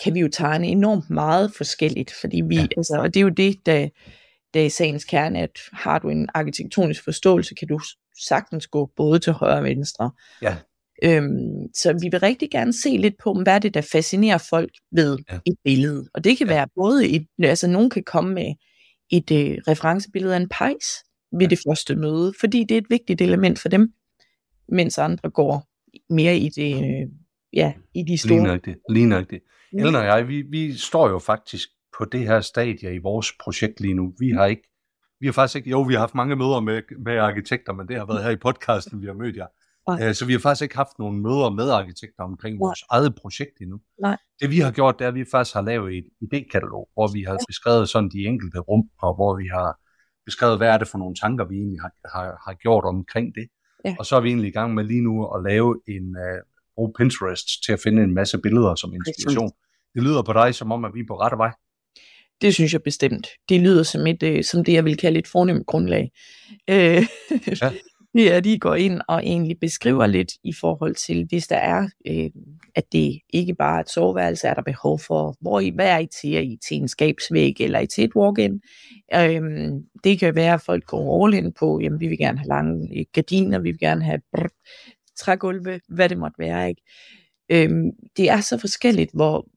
kan vi jo tegne enormt meget forskelligt, fordi vi, og det er jo det, der det er i sagens kerne, at har du en arkitektonisk forståelse, kan du sagtens gå både til højre og venstre. Ja. Så vi vil rigtig gerne se lidt på, hvad det der fascinerer folk ved et billede. Og det kan være både et, altså nogen kan komme med et referencebillede af en pejs ved det første møde, fordi det er et vigtigt element for dem, mens andre går mere i det, i de store. Lige nøjagtigt. Ellen og jeg, vi står jo faktisk på det her stadie i vores projekt lige nu. Vi har faktisk ikke, vi har haft mange møder med arkitekter, men det har været her i podcasten, vi har mødt jer. Nej. Så vi har faktisk ikke haft nogen møder med arkitekter omkring vores eget projekt endnu. Nej. Det vi har gjort, det er, at vi faktisk har lavet et idékatalog, hvor vi har beskrevet sådan de enkelte rum, og hvor vi har beskrevet, hvad er det for nogle tanker, vi egentlig har gjort omkring det. Ja. Og så er vi egentlig i gang med lige nu at lave en bruge Pinterest til at finde en masse billeder som inspiration. Det lyder på dig som om, at vi er på rette vej. Det synes jeg bestemt. Det lyder som som det, jeg vil kalde et fornemt grundlag. Ja, de går ind og egentlig beskriver lidt i forhold til, hvis der er, at det ikke bare er et soveværelse, er der behov for, hvad er I til? Er I til en skabsvæg, eller er I til et walk-in? Det kan være, at folk går all in på, jamen vi vil gerne have lange gardiner, vi vil gerne have trægulve, hvad det måtte være, ikke? Det er så forskelligt,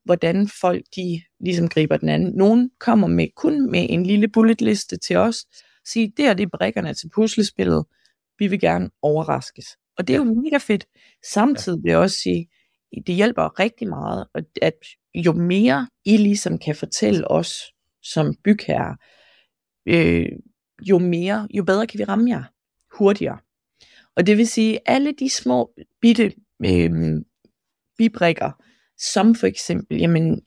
hvordan folk de ligesom griber den anden. Nogen kommer med kun med en lille bulletliste til os, siger, det er brikkerne til puslespillet, vi vil gerne overraskes. Og det er jo mega fedt. Samtidig vil jeg også sige, det hjælper rigtig meget, at jo mere I ligesom kan fortælle os som bygherre, jo bedre kan vi ramme jer hurtigere. Og det vil sige, alle de små bitte bibrikker, som for eksempel, jamen,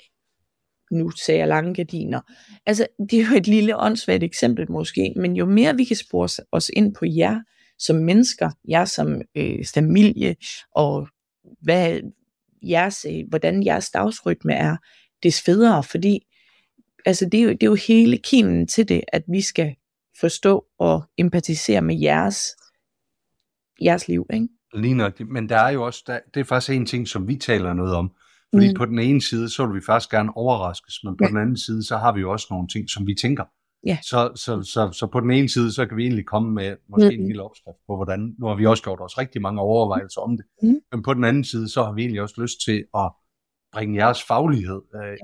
nu sagde jeg lange gardiner. Altså, det er jo et lille åndssvagt eksempel måske, men jo mere vi kan spore os ind på jer, som mennesker, jer som familie, og hvordan jeres dagsrytme er, des federe, fordi altså, det er jo hele kimen til det, at vi skal forstå og empatisere med jeres liv, ikke? Lige nok, men der er jo også, det er faktisk en ting, som vi taler noget om, fordi på den ene side, så vil vi faktisk gerne overraskes, men på den anden side, så har vi jo også nogle ting, som vi tænker. Yeah. Så på den ene side, så kan vi egentlig komme med måske en lille opskrift på, hvordan, nu har vi også gjort os rigtig mange overvejelser om det, men på den anden side, så har vi egentlig også lyst til at bringe jeres faglighed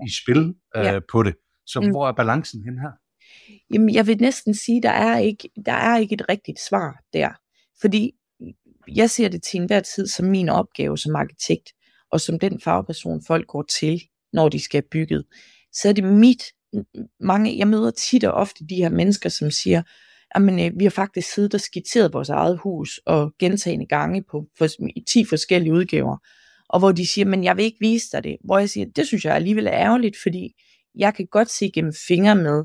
i spil på det. Så hvor er balancen hen her? Jamen, jeg vil næsten sige, der er ikke et rigtigt svar der, fordi jeg ser det til enhver tid som min opgave som arkitekt, og som den fagperson, folk går til, når de skal bygget, så er det jeg møder tit og ofte de her mennesker, som siger, jamen vi har faktisk siddet og skitseret vores eget hus og gentagne gange i 10 forskellige udgaver, og hvor de siger, men jeg vil ikke vise dig det, hvor jeg siger, det synes jeg alligevel er ærgerligt, fordi jeg kan godt se gennem fingre med,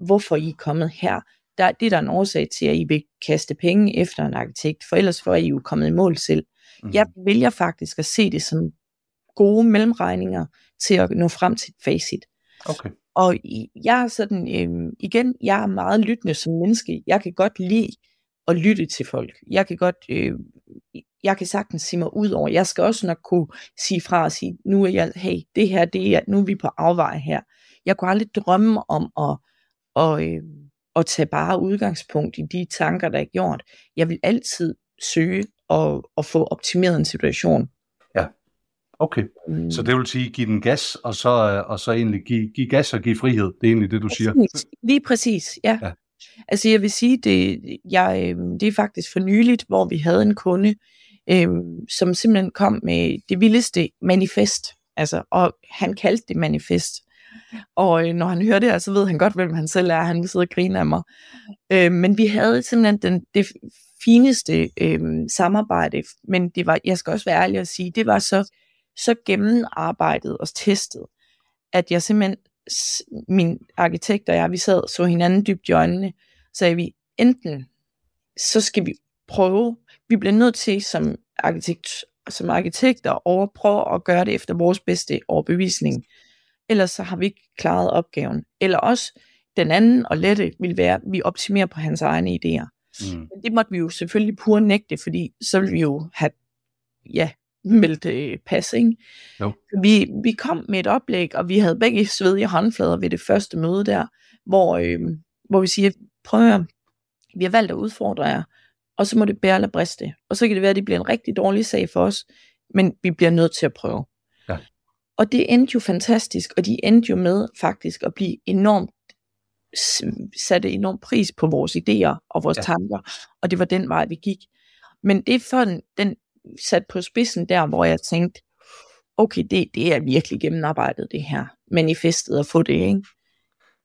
hvorfor I er kommet her. Der er en årsag til, at I vil kaste penge efter en arkitekt, for ellers får I jo kommet i mål selv. Jeg vælger faktisk at se det som gode mellemregninger til at nå frem til et facit. Okay. Og jeg er sådan, igen, jeg er meget lyttende som menneske. Jeg kan godt lide at lytte til folk. Jeg kan sagtens sige mig ud over. Jeg skal også nok kunne sige fra og sige, nu er jeg, hey, det her, det er, nu er vi på afveje her. Jeg kunne aldrig drømme om at tage bare udgangspunkt i de tanker, der er gjort. Jeg vil altid søge og få optimeret en situation. Ja, okay. Så det vil sige, give den gas, og så egentlig give gas og give frihed. Det er egentlig det, du siger. Lige præcis, ja. Altså jeg vil sige, det er faktisk for nyligt, hvor vi havde en kunde, som simpelthen kom med det vildeste manifest. Altså, og han kaldte det manifest. Og når han hører det, så ved han godt, hvem han selv er. Han vil sidde og grine af mig. Men vi havde simpelthen det fineste samarbejde. Men det var, jeg skal også være ærlig at sige, det var så gennemarbejdet og testet, at jeg simpelthen, min arkitekt og jeg, vi sad og så hinanden dybt i øjnene, sagde vi, enten så skal vi prøve, vi bliver nødt til som arkitekter overprøve at gøre det efter vores bedste overbevisning, ellers så har vi ikke klaret opgaven. Eller også, den anden og lette ville være, at vi optimerer på hans egne idéer. Men det måtte vi jo selvfølgelig pure nægte, fordi så ville vi jo have meldt pas, ikke? No. Vi kom med et oplæg, og vi havde begge svedige håndflader ved det første møde der, hvor hvor vi siger, prøv at høre, vi har valgt at udfordre jer, og så må det bære eller briste. Og så kan det være, at det bliver en rigtig dårlig sag for os, men vi bliver nødt til at prøve. Ja. Og det endte jo fantastisk, og de endte jo med faktisk at blive enormt, satte enormt pris på vores idéer og vores tanker, og det var den vej, vi gik. Men det er sådan, den sat på spidsen der, hvor jeg tænkte, okay, det er virkelig gennemarbejdet det her, manifestet at få det, ikke?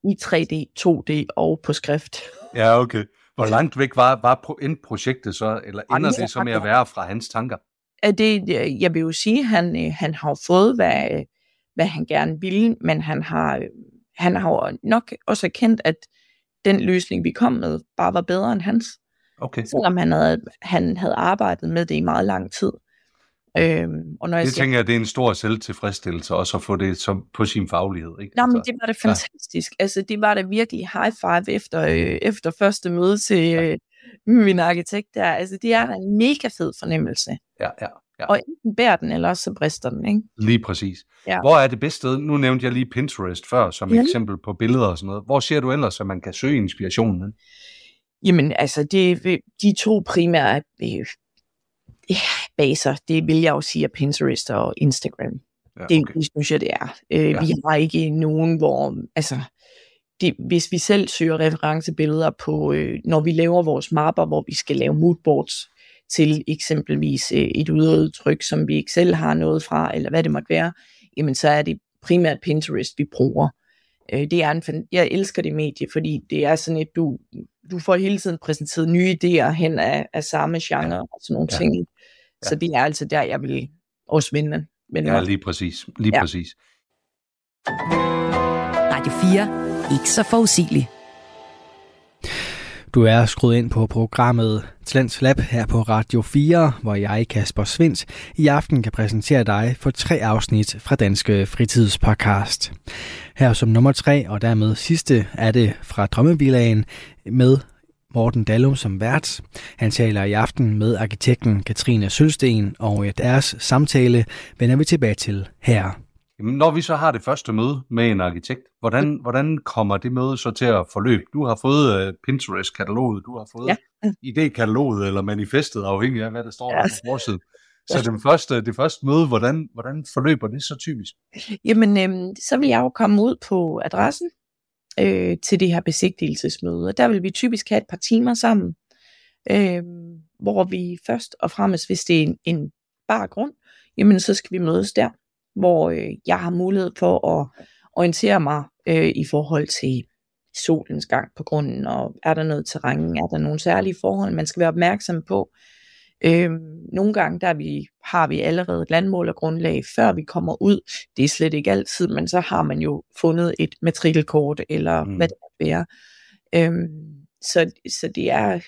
I 3D, 2D og på skrift. Ja, okay. Hvor langt væk var projektet så, eller ender det så med at være fra hans tanker? Det, jeg vil jo sige, han har fået, hvad han gerne ville, men han har nok også erkendt, at den løsning, vi kom med, bare var bedre end hans. Okay. Selvom han havde arbejdet med det i meget lang tid. Og når jeg tænker jeg, det er en stor selvtilfredsstillelse også at få det som, på sin faglighed. Ikke? Nej, men det var da fantastisk. Ja. Altså, det var da virkelig high five efter første møde til min arkitekt der. Altså, det er da en mega fed fornemmelse. Ja. Og enten bærer den, eller også så brister den, ikke? Lige præcis. Ja. Hvor er det bedste sted? Nu nævnte jeg lige Pinterest før, som eksempel på billeder og sådan noget. Hvor ser du ellers, at man kan søge inspirationen? Jamen, altså, de to primære baser, det vil jeg jo sige, er Pinterest og Instagram. Ja, okay. Det synes jeg, det er. Vi har ikke nogen, hvor... Altså, hvis vi selv søger referencebilleder på... når vi laver vores mapper, hvor vi skal lave moodboards til eksempelvis et udtryk, som vi ikke selv har noget fra, eller hvad det måtte være, jamen, så er det primært Pinterest, vi bruger. Jeg elsker det medie, fordi det er sådan et... Du får hele tiden præsenteret nye idéer hen af samme genre og sådan nogle ting. Så det er altså der, jeg vil også vinde. Ja, lige præcis. Radio 4. Ikke så forudsigelig. Du er skruet ind på programmet Talentlab her på Radio 4, hvor jeg, Kasper Svinth, i aften kan præsentere dig for 3 afsnit fra Danske Fritidspodcast. Her som nummer 3, og dermed sidste, er det fra Drømmevillaen med Morten Dalum som vært. Han taler i aften med arkitekten Katrine Sølsten, og deres samtale vender vi tilbage til her. Jamen, når vi så har det første møde med en arkitekt, hvordan kommer det møde så til at forløbe? Du har fået Pinterest-kataloget, du har fået idé-kataloget eller manifestet, afhængig af hvad der står på forsiden. Så det første møde, hvordan forløber det så typisk? Jamen, så vil jeg jo komme ud på adressen til det her besigtigelsesmøde. Der vil vi typisk have et par timer sammen, hvor vi først og fremmest, hvis det er en bar grund, jamen så skal vi mødes der, hvor jeg har mulighed for at orientere mig i forhold til solens gang på grunden, og er der noget terræn, er der nogle særlige forhold, man skal være opmærksom på. Nogle gange har vi allerede et landmål og grundlag, før vi kommer ud. Det er slet ikke altid, men så har man jo fundet et matrikelkort, eller hvad det kan være. Så det er...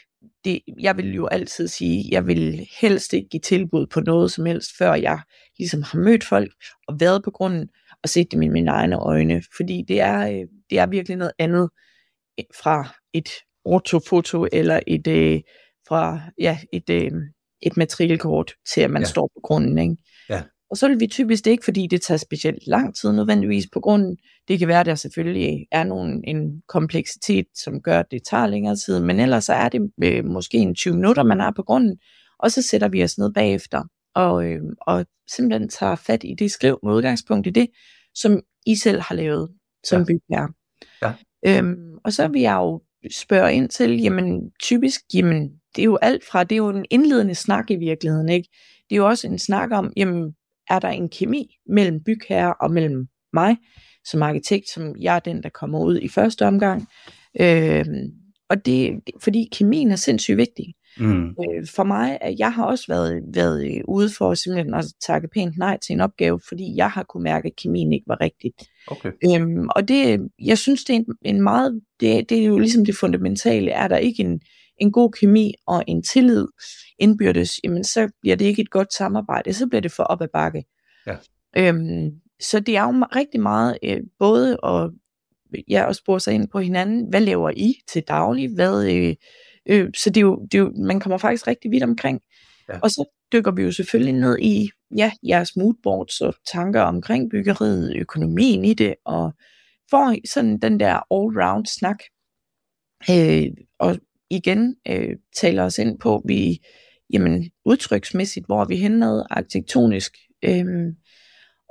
jeg vil jo altid sige, jeg vil helst ikke give tilbud på noget som helst, før jeg ligesom har mødt folk og været på grunden og set det med mine egne øjne, fordi det er virkelig noget andet fra et ortofoto eller et matrikelkort til at man står på grunden, ikke? Ja. Og så vil vi typisk det ikke, fordi det tager specielt lang tid nødvendigvis på grunden. Det kan være, at der selvfølgelig er en kompleksitet, som gør, at det tager længere tid, men ellers så er det måske en 20 minutter, man er på grunden, og så sætter vi os ned bagefter, og simpelthen tager fat i det skriv med udgangspunkt i det, som I selv har lavet som bygherre. Ja. Og så vil jeg jo spørge ind til, jamen, det er jo alt fra, det er jo en indledende snak i virkeligheden, ikke? Det er jo også en snak om, jamen, er der en kemi mellem bygherre og mellem mig som arkitekt, som jeg er den, der kommer ud i første omgang. Og det, fordi kemien er sindssygt vigtig. For mig, jeg har også været ude for simpelthen at takke pænt nej til en opgave, fordi jeg har kunne mærke, at kemien ikke var rigtigt. Okay. Og det, jeg synes, det er en meget, det er jo ligesom det fundamentale, er der ikke en god kemi og en tillid indbyrdes, jamen så bliver det ikke et godt samarbejde, så bliver det for op ad bakke. Ja. Så det er jo rigtig meget både at spore sig ind på hinanden, hvad laver I til daglig, så det er jo, man kommer faktisk rigtig vidt omkring. Ja. Og så dykker vi jo selvfølgelig ned i jeres moodboards og tanker omkring byggeriet, økonomien i det, og får sådan den der all-round snak. Og igen taler os ind på, vi, jamen, udtryksmæssigt, hvor er vi henne, arkitektonisk.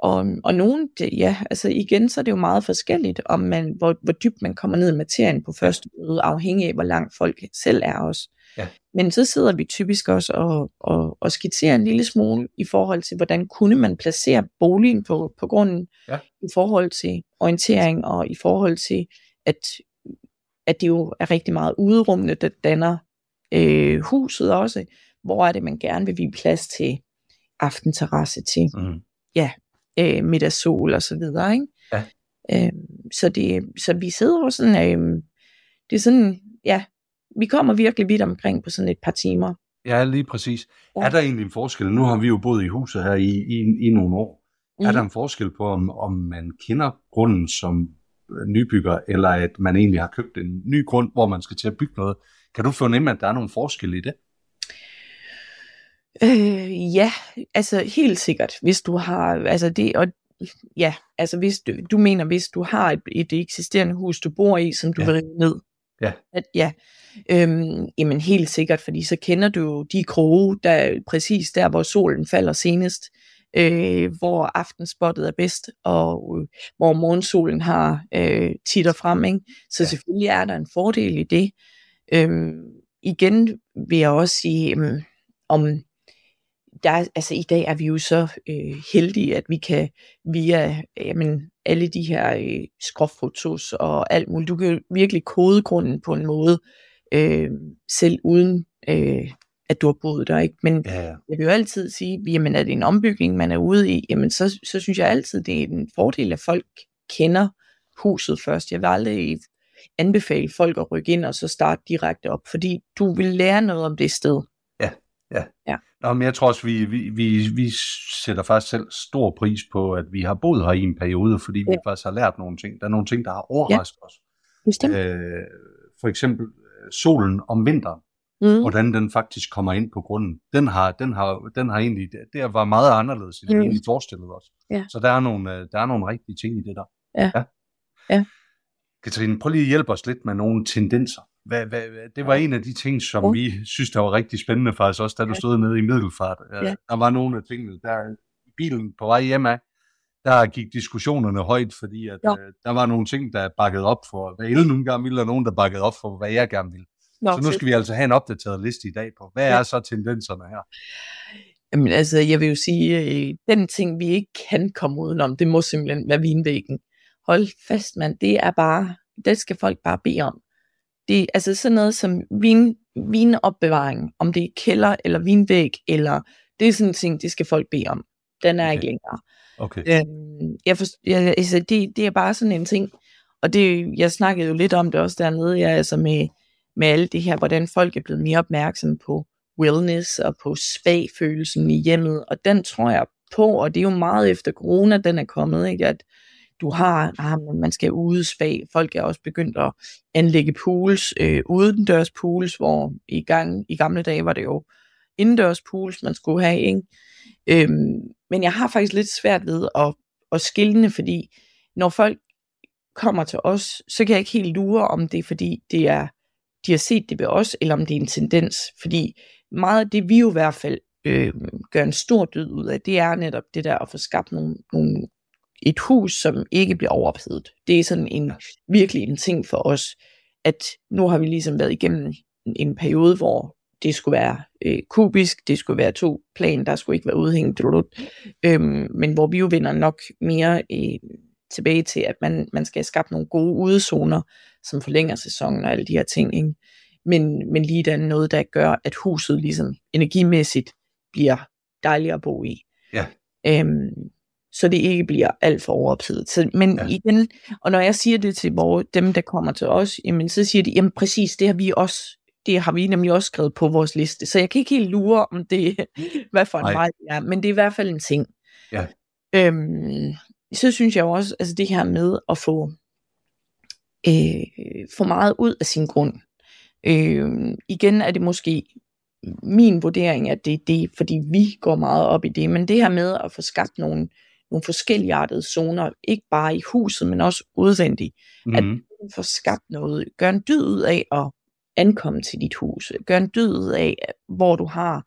Og nogen, ja, altså igen, så er det jo meget forskelligt, om man, hvor dybt man kommer ned i materien på første møde, afhængig af, hvor langt folk selv er også. Ja. Men så sidder vi typisk også og skitserer en lille smule i forhold til, hvordan kunne man placere boligen på grunden, ja, i forhold til orientering og i forhold til, at det jo er rigtig meget udrummende, der danner huset også. Hvor er det, man gerne vil vige plads til aftenterrasse til? Mm. Ja, middagssol og så videre, ikke? Ja. Så vi sidder jo sådan, det er sådan, ja, vi kommer virkelig vidt omkring på sådan et par timer. Ja, lige præcis. Ja. Er der egentlig en forskel? Nu har vi jo boet i huset her i nogle år. Mm. Er der en forskel på, om man kender grunden som nybygger, eller at man egentlig har købt en ny grund, hvor man skal til at bygge noget? Kan du fornemme, at der er nogle forskelle i det? Ja, altså helt sikkert, hvis du har, altså det, og ja, altså hvis du mener, hvis du har et eksisterende hus, du bor i, som du, ja, vil rive ned, ja, at, ja, jamen helt sikkert, fordi så kender du jo de kroge, der præcis der, hvor solen falder senest, hvor aftenspottet er bedst, og hvor morgensolen har titter frem, ikke? Så ja, selvfølgelig er der en fordel i det. Igen vil jeg også sige, om der, altså i dag er vi jo så heldige, at vi kan via, jamen, alle de her skråfotos og alt muligt, du kan virkelig kode grunden på en måde, selv uden at du har boet der, ikke? Men ja, ja, jeg vil jo altid sige, jamen er det en ombygning, man er ude i, jamen så synes jeg altid, det er en fordel, at folk kender huset først. Jeg vil aldrig anbefale folk at rykke ind og så starte direkte op, fordi du vil lære noget om det sted. Ja, ja. Nå, men jeg tror også, vi sætter faktisk selv stor pris på, at vi har boet her i en periode, fordi vi, ja, faktisk har lært nogle ting. Der er nogle ting, der har overrasket, ja, os. Bestemt. For eksempel solen om vinteren, hvordan den faktisk kommer ind på grunden. Den har egentlig, det var meget anderledes, end vi egentlig forestillede os. Ja. Så der er nogle rigtige ting i det der. Ja. Ja. Ja. Katrine, prøv lige at hjælpe os lidt med nogle tendenser. Det var en af de ting, som vi synes, der var rigtig spændende faktisk også, da du stod nede i Middelfart. Ja. Der var nogle af tingene, der i bilen på vej hjemme, der gik diskussionerne højt, fordi at, der var nogle ting, der bakkede op for, hvad Ellen nogle gerne ville, og nogen, der bakkede op for, hvad jeg gerne ville. Nå, så nu skal vi altså have en opdateret liste i dag på, hvad er så tendenserne her? Jamen altså, jeg vil jo sige, den ting, vi ikke kan komme udenom, det må simpelthen være vinvæggen. Hold fast, mand, det er bare, det skal folk bare bede om. Det, altså sådan noget som vinopbevaring, om det er kælder eller vinvæg, eller det er sådan en ting, det skal folk bede om. Den er ikke længere. Okay. Altså det er bare sådan en ting, og det, jeg snakkede jo lidt om det også dernede, jeg, altså med alle det her, hvordan folk er blevet mere opmærksomme på wellness og på spa-følelsen i hjemmet, og den tror jeg på, og det er jo meget efter corona, den er kommet, ikke? At du har, man skal ude spa. Folk er også begyndt at anlægge pools, udendørs pools, hvor i gamle dage var det jo indendørs pools, man skulle have, ikke? Men jeg har faktisk lidt svært ved at skille, fordi når folk kommer til os, så kan jeg ikke helt lure, om det er, fordi de har set det ved os, eller om det er en tendens. Fordi meget af det, vi jo i hvert fald gør en stor dyd ud af, det er netop det der at få skabt et hus, som ikke bliver overophedet. Det er sådan virkelig en ting for os, at nu har vi ligesom været igennem en periode, hvor det skulle være kubisk, det skulle være 2 plan, der skulle ikke være udhængt, men hvor vi jo vinder nok mere tilbage til, at man skal skabe nogle gode udezoner, som forlænger sæsonen og alle de her ting, ikke? Men lige der noget, der gør, at huset ligesom energimæssigt bliver dejligere at bo i. Ja. Så det ikke bliver alt for overophedet. Men igen, og når jeg siger det til dem, der kommer til os, jamen, så siger de, jamen præcis, det har vi nemlig også skrevet på vores liste. Så jeg kan ikke helt lure, om det hvad for en vej det er, men det er i hvert fald en ting. Ja. Så synes jeg også, altså det her med at få meget ud af sin grund. Igen er det måske min vurdering, at det er det, fordi vi går meget op i det, men det her med at få skabt nogle forskelligartede zoner, ikke bare i huset, men også udvendigt, at få skabt noget. Gør en dyd ud af at ankomme til dit hus. Gør en dyd ud af, hvor du har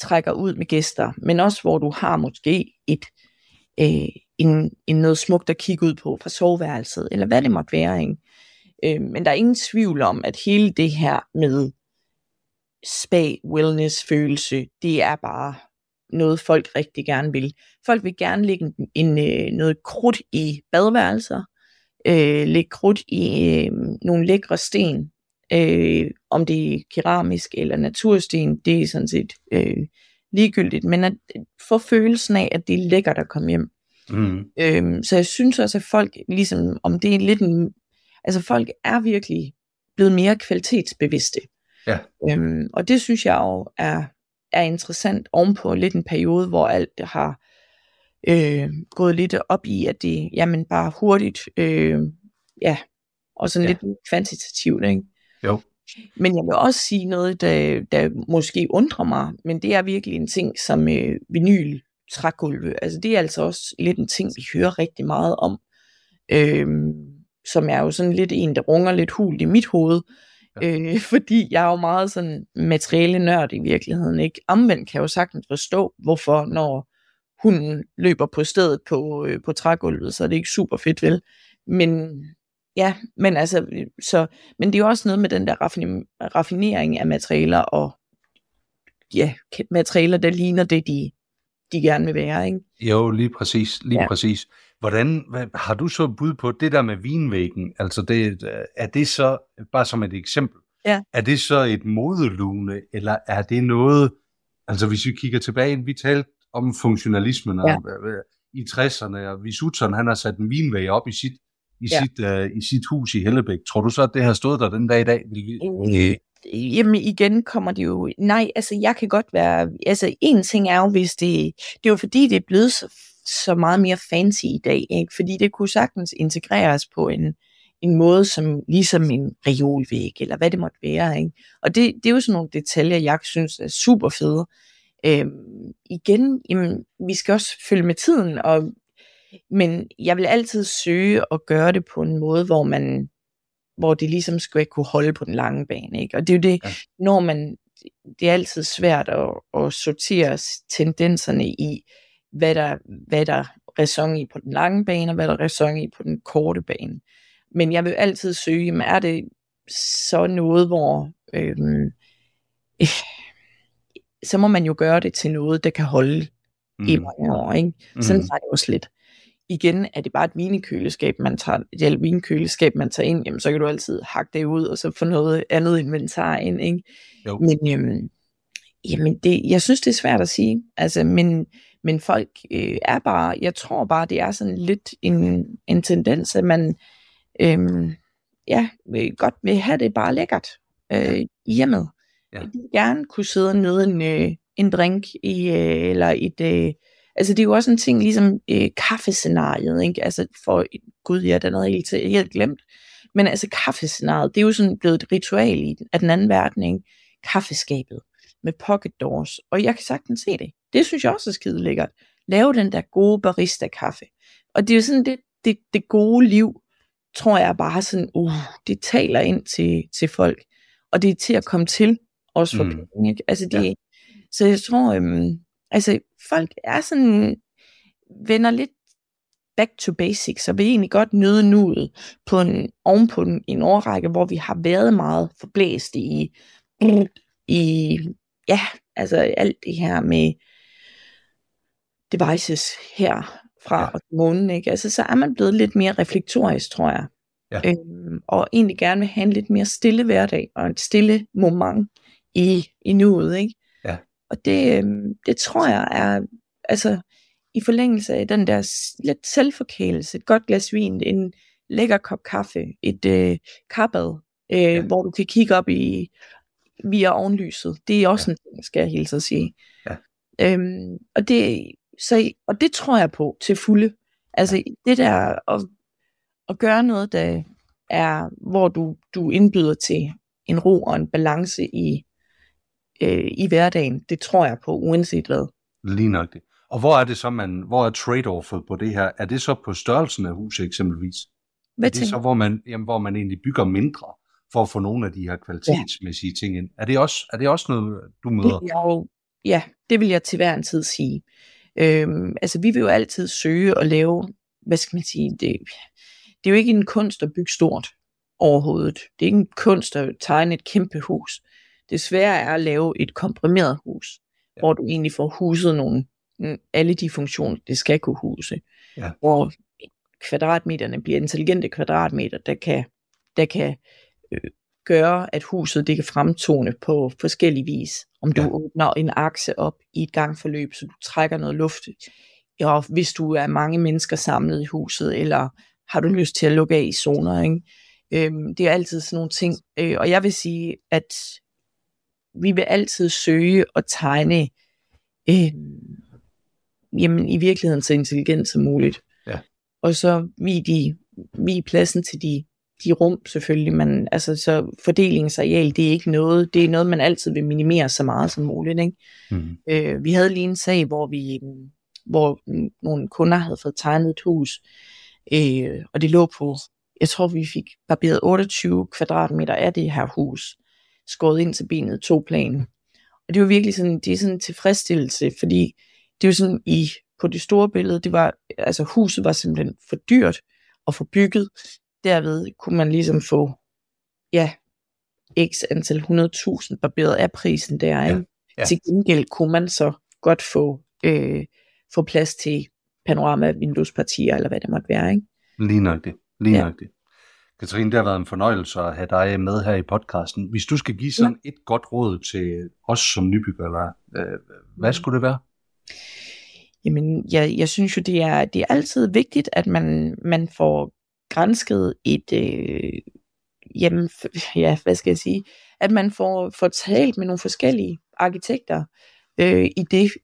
trækker ud med gæster, men også hvor du har måske en noget smukt at kigge ud på fra soveværelset, eller hvad det måtte være. Ikke? Men der er ingen tvivl om, at hele det her med spa, wellness, følelse, det er bare noget folk rigtig gerne vil. Folk vil gerne lægge noget krudt i badeværelser, lægge krudt i nogle lækre sten, om det er keramisk eller natursten, det er sådan set ligegyldigt, men at få følelsen af, at det er lækkert at komme hjem. Mm. Så jeg synes også, at folk ligesom, om det er lidt en, altså folk er virkelig blevet mere kvalitetsbevidste. Ja. Og det synes jeg jo er interessant ovenpå lidt en periode, hvor alt har gået lidt op i, at det jamen bare hurtigt, og sådan lidt kvantitativt, ikke? Jo. Men jeg vil også sige noget, der måske undrer mig, men det er virkelig en ting som vinyl trægulve. Altså det er altså også lidt en ting, vi hører rigtig meget om, som er jo sådan lidt en, der runger lidt hult i mit hoved, fordi jeg er jo meget sådan materielle nørd i virkeligheden, ikke? Omvendt kan jeg jo sagtens forstå, hvorfor når hunden løber på stedet på trægulvet, så er det ikke super fedt, vel? Men det er jo også noget med den der raffinering af materialer, og ja, materialer, der ligner det, de gerne vil være, ikke? Jo, lige præcis. Hvad har du så bud på det der med vinvæggen? Altså det, er det så, bare som et eksempel, er det så et modelune, eller er det noget, altså hvis vi kigger tilbage, vi talte om funktionalismen i 60'erne, og Visutzon, han har sat en vinvæg op i sit hus i Hellebæk. Tror du så, at det har stået der den dag i dag? Jamen igen kommer det jo... Nej, altså jeg kan godt være... Altså en ting er jo, hvis det... Det er jo fordi, det er blevet så meget mere fancy i dag, ikke? Fordi det kunne sagtens integreres på en måde, som ligesom en reolvæg, eller hvad det måtte være, ikke? Og det er jo sådan nogle detaljer, jeg synes er super fede. Igen, jamen, vi skal også følge med tiden, men jeg vil altid søge at gøre det på en måde, hvor det ligesom skulle kunne holde på den lange bane, ikke? Og det er jo det, når man... Det er altid svært at sortere tendenserne i, hvad der ræson i på den lange bane, og hvad der ræson i på den korte bane. Men jeg vil altid søge, men er det så noget, hvor... så må man jo gøre det til noget, der kan holde i mange år, ikke? Sådan er det også lidt. Igen, er det bare et vinekøleskab, man tager ind, jamen, så kan du altid hakke det ud, og så få noget andet inventar ind, ikke? Jo. Men jeg synes, det er svært at sige. Altså, men folk er bare, jeg tror bare, det er sådan lidt en tendens, at man godt vil have det bare lækkert i hjemmet. Ja. Gerne kunne sidde nede en drink i, eller et... Altså det er jo også en ting, ligesom kaffescenariet, ikke? Altså for gud, der er noget helt glemt. Men altså kaffescenariet, det er jo sådan blevet et ritual af den anden verden, ikke? Kaffeskabet med pocket doors. Og jeg kan sagtens se det. Det synes jeg også er skide lækkert. Lave den der gode barista-kaffe. Og det er jo sådan det gode liv, tror jeg bare sådan, det taler ind til folk. Og det er til at komme til, også for penge, ikke? Altså det, så jeg tror... Altså, folk er sådan, vender lidt back to basics, og vil egentlig godt nyde nuet ovenpå en årrække, hvor vi har været meget forblæst i alt det her med devices herfra og månen, ikke? Altså, så er man blevet lidt mere reflektorisk, tror jeg. Ja. Og egentlig gerne vil have en lidt mere stille hverdag, og et stille moment i nuet, ikke? Og det tror jeg er, altså i forlængelse af den der lidt selvforkælelse, et godt glas vin, en lækker kop kaffe, et karbad, hvor du kan kigge op via ovenlyset. Det er også en ting, skal jeg hilse at sige. Ja. Og det tror jeg på til fulde. Altså det der at gøre noget, der er, hvor du indbyder til en ro og en balance i hverdagen, det tror jeg på, uanset hvad. Lige nok det. Og hvor er det så, hvor er trade-offet på det her? Er det så på størrelsen af huset eksempelvis? Hvad det er så, hvor man egentlig bygger mindre, for at få nogle af de her kvalitetsmæssige ting ind. Er det også noget, du møder? Ja, det vil jeg til hver en tid sige. Altså, vi vil jo altid søge at lave, hvad skal man sige, det er jo ikke en kunst at bygge stort overhovedet. Det er ikke en kunst at tegne et kæmpe hus. Det svære er at lave et komprimeret hus, hvor du egentlig får huset alle de funktioner, det skal kunne huse. Ja. Hvor kvadratmeterne bliver intelligente kvadratmeter, der kan gøre, at huset det kan fremtone på forskellig vis. Om du åbner en akse op i et gangforløb, så du trækker noget luft. Og hvis du er mange mennesker samlet i huset, eller har du lyst til at lukke af i zoner, ikke? Det er altid sådan nogle ting. Og jeg vil sige, at vi vil altid søge at tegne i virkeligheden så intelligent som muligt. Ja. Og så vi pladsen til de rum selvfølgelig, men altså så fordelingsareal, det er ikke noget, det er noget man altid vil minimere så meget som muligt, ikke? Mm. Vi havde lige en sag, hvor nogle kunder havde fået tegnet et hus, og det lå på, jeg tror vi fik barberet 28 kvadratmeter af det her hus, skåret ind til benet 2 plan. Og det var virkelig sådan, det er sådan en tilfredsstillelse, fordi det var sådan på det store billede, det var, altså huset var simpelthen for dyrt at få bygget. Derved kunne man ligesom få, x antal 100.000 barberet af prisen der, ikke? Ja. Til gengæld kunne man så godt få plads til panorama-vinduespartier, eller hvad det måtte være, ikke? Lige nok det. Katrine, det har været en fornøjelse at have dig med her i podcasten. Hvis du skal give sådan et godt råd til os som nybyggere, hvad skulle det være? Jamen, jeg synes jo, det er altid vigtigt, at man får gransket et, hvad skal jeg sige, at man får talt med nogle forskellige arkitekter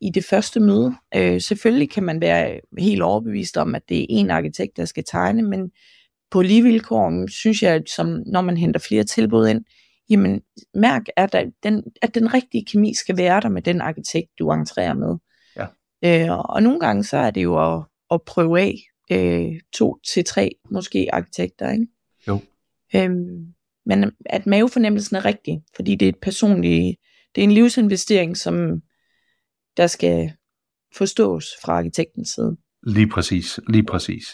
i det første møde. Selvfølgelig kan man være helt overbevist om, at det er en arkitekt, der skal tegne, men på lige vilkår, synes jeg, som når man henter flere tilbud ind, jamen mærk, at den rigtige kemi skal være der med den arkitekt, du entrerer med. Ja. Og nogle gange så er det jo at prøve af 2 til 3 måske arkitekter, ikke? Jo. Men at mavefornemmelsen er rigtig, fordi det er det er en livsinvestering, som der skal forstås fra arkitektens side. Lige præcis.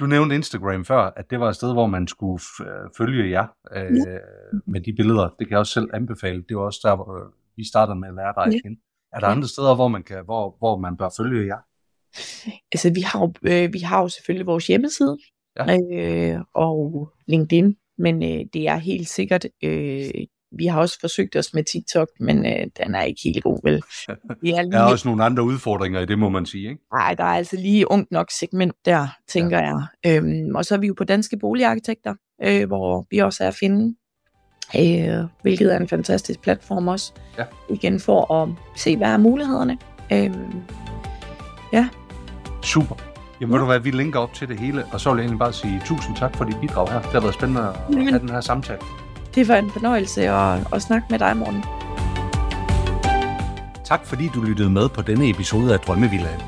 Du nævnte Instagram før, at det var et sted, hvor man skulle følge jer med de billeder. Det kan jeg også selv anbefale. Det var også der, hvor vi startede med at lære dig igen. Er der andre steder, hvor man bør følge jer? Altså, vi har jo selvfølgelig vores hjemmeside og LinkedIn, men det er helt sikkert. Vi har også forsøgt os med TikTok, men den er ikke helt god, vel? Der er også nogle andre udfordringer i det, må man sige, ikke? Nej, der er altså lige ungt nok segment der, tænker jeg. Og så er vi jo på Danske Boligarkitekter, hvor vi også er at finde, hvilket er en fantastisk platform også. Ja. Igen for at se, hvad er mulighederne. Super. Jamen ved du hvad, vi linker op til det hele, og så vil jeg egentlig bare sige tusind tak for dit bidrag her. Det har været spændende at have den her samtale. Det var en fornøjelse at snakke med dig, Morten. Tak fordi du lyttede med på denne episode af Drømmevillaen.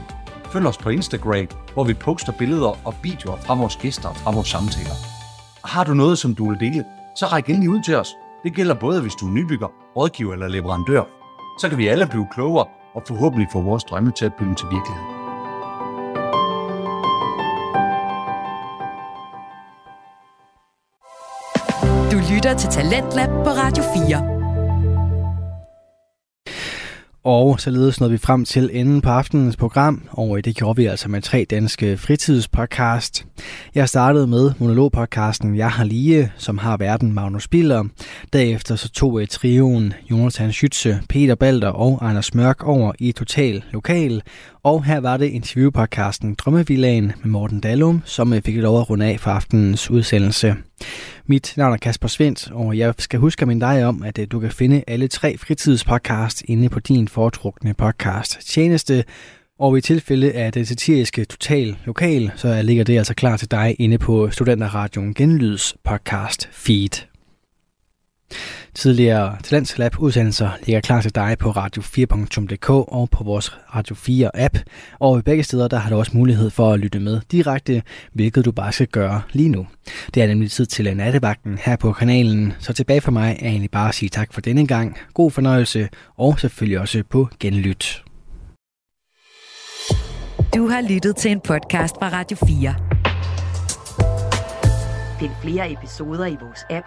Følg os på Instagram, hvor vi poster billeder og videoer fra vores gæster og fra vores samtaler. Og har du noget, som du vil dele, så ræk endelig ud til os. Det gælder både, hvis du er nybygger, rådgiver eller leverandør. Så kan vi alle blive klogere og forhåbentlig få vores drømme til at blive til virkelighed. Lytter til Talentlab på Radio 4. Og således nåede vi frem til enden på aftenens program, og det gjorde vi altså med 3 danske fritidspodcast. Jeg startede med monologpodcasten Jeg har lige, som har værten Magnus Biller. Derefter så tog trioen Jonathan Schytze, Peter Balder og Anders Mørk over i Total Lokal. Og her var det interviewpodcasten Drømmevillaen med Morten Dalum, som fik lov at runde af for aftenens udsendelse. Mit navn er Kasper Svinth, og jeg skal huske min dig om, at du kan finde alle 3 fritidspodcast inde på din foretrukne podcast-tjeneste. Og i tilfælde af det satiriske Total Lokal, så ligger det altså klar til dig inde på Studenterradioen Genlyds podcast feed. Tidligere Talentlab udsendelser ligger klar til dig på radio4.dk og på vores Radio 4 app. Og i begge steder der har du også mulighed for at lytte med direkte, hvilket du bare skal gøre lige nu. Det er nemlig tid til nattevagten her på kanalen, så tilbage for mig er egentlig bare at sige tak for denne gang. God fornøjelse og selvfølgelig også på genlyt. Du har lyttet til en podcast fra Radio 4. Find flere episoder i vores app,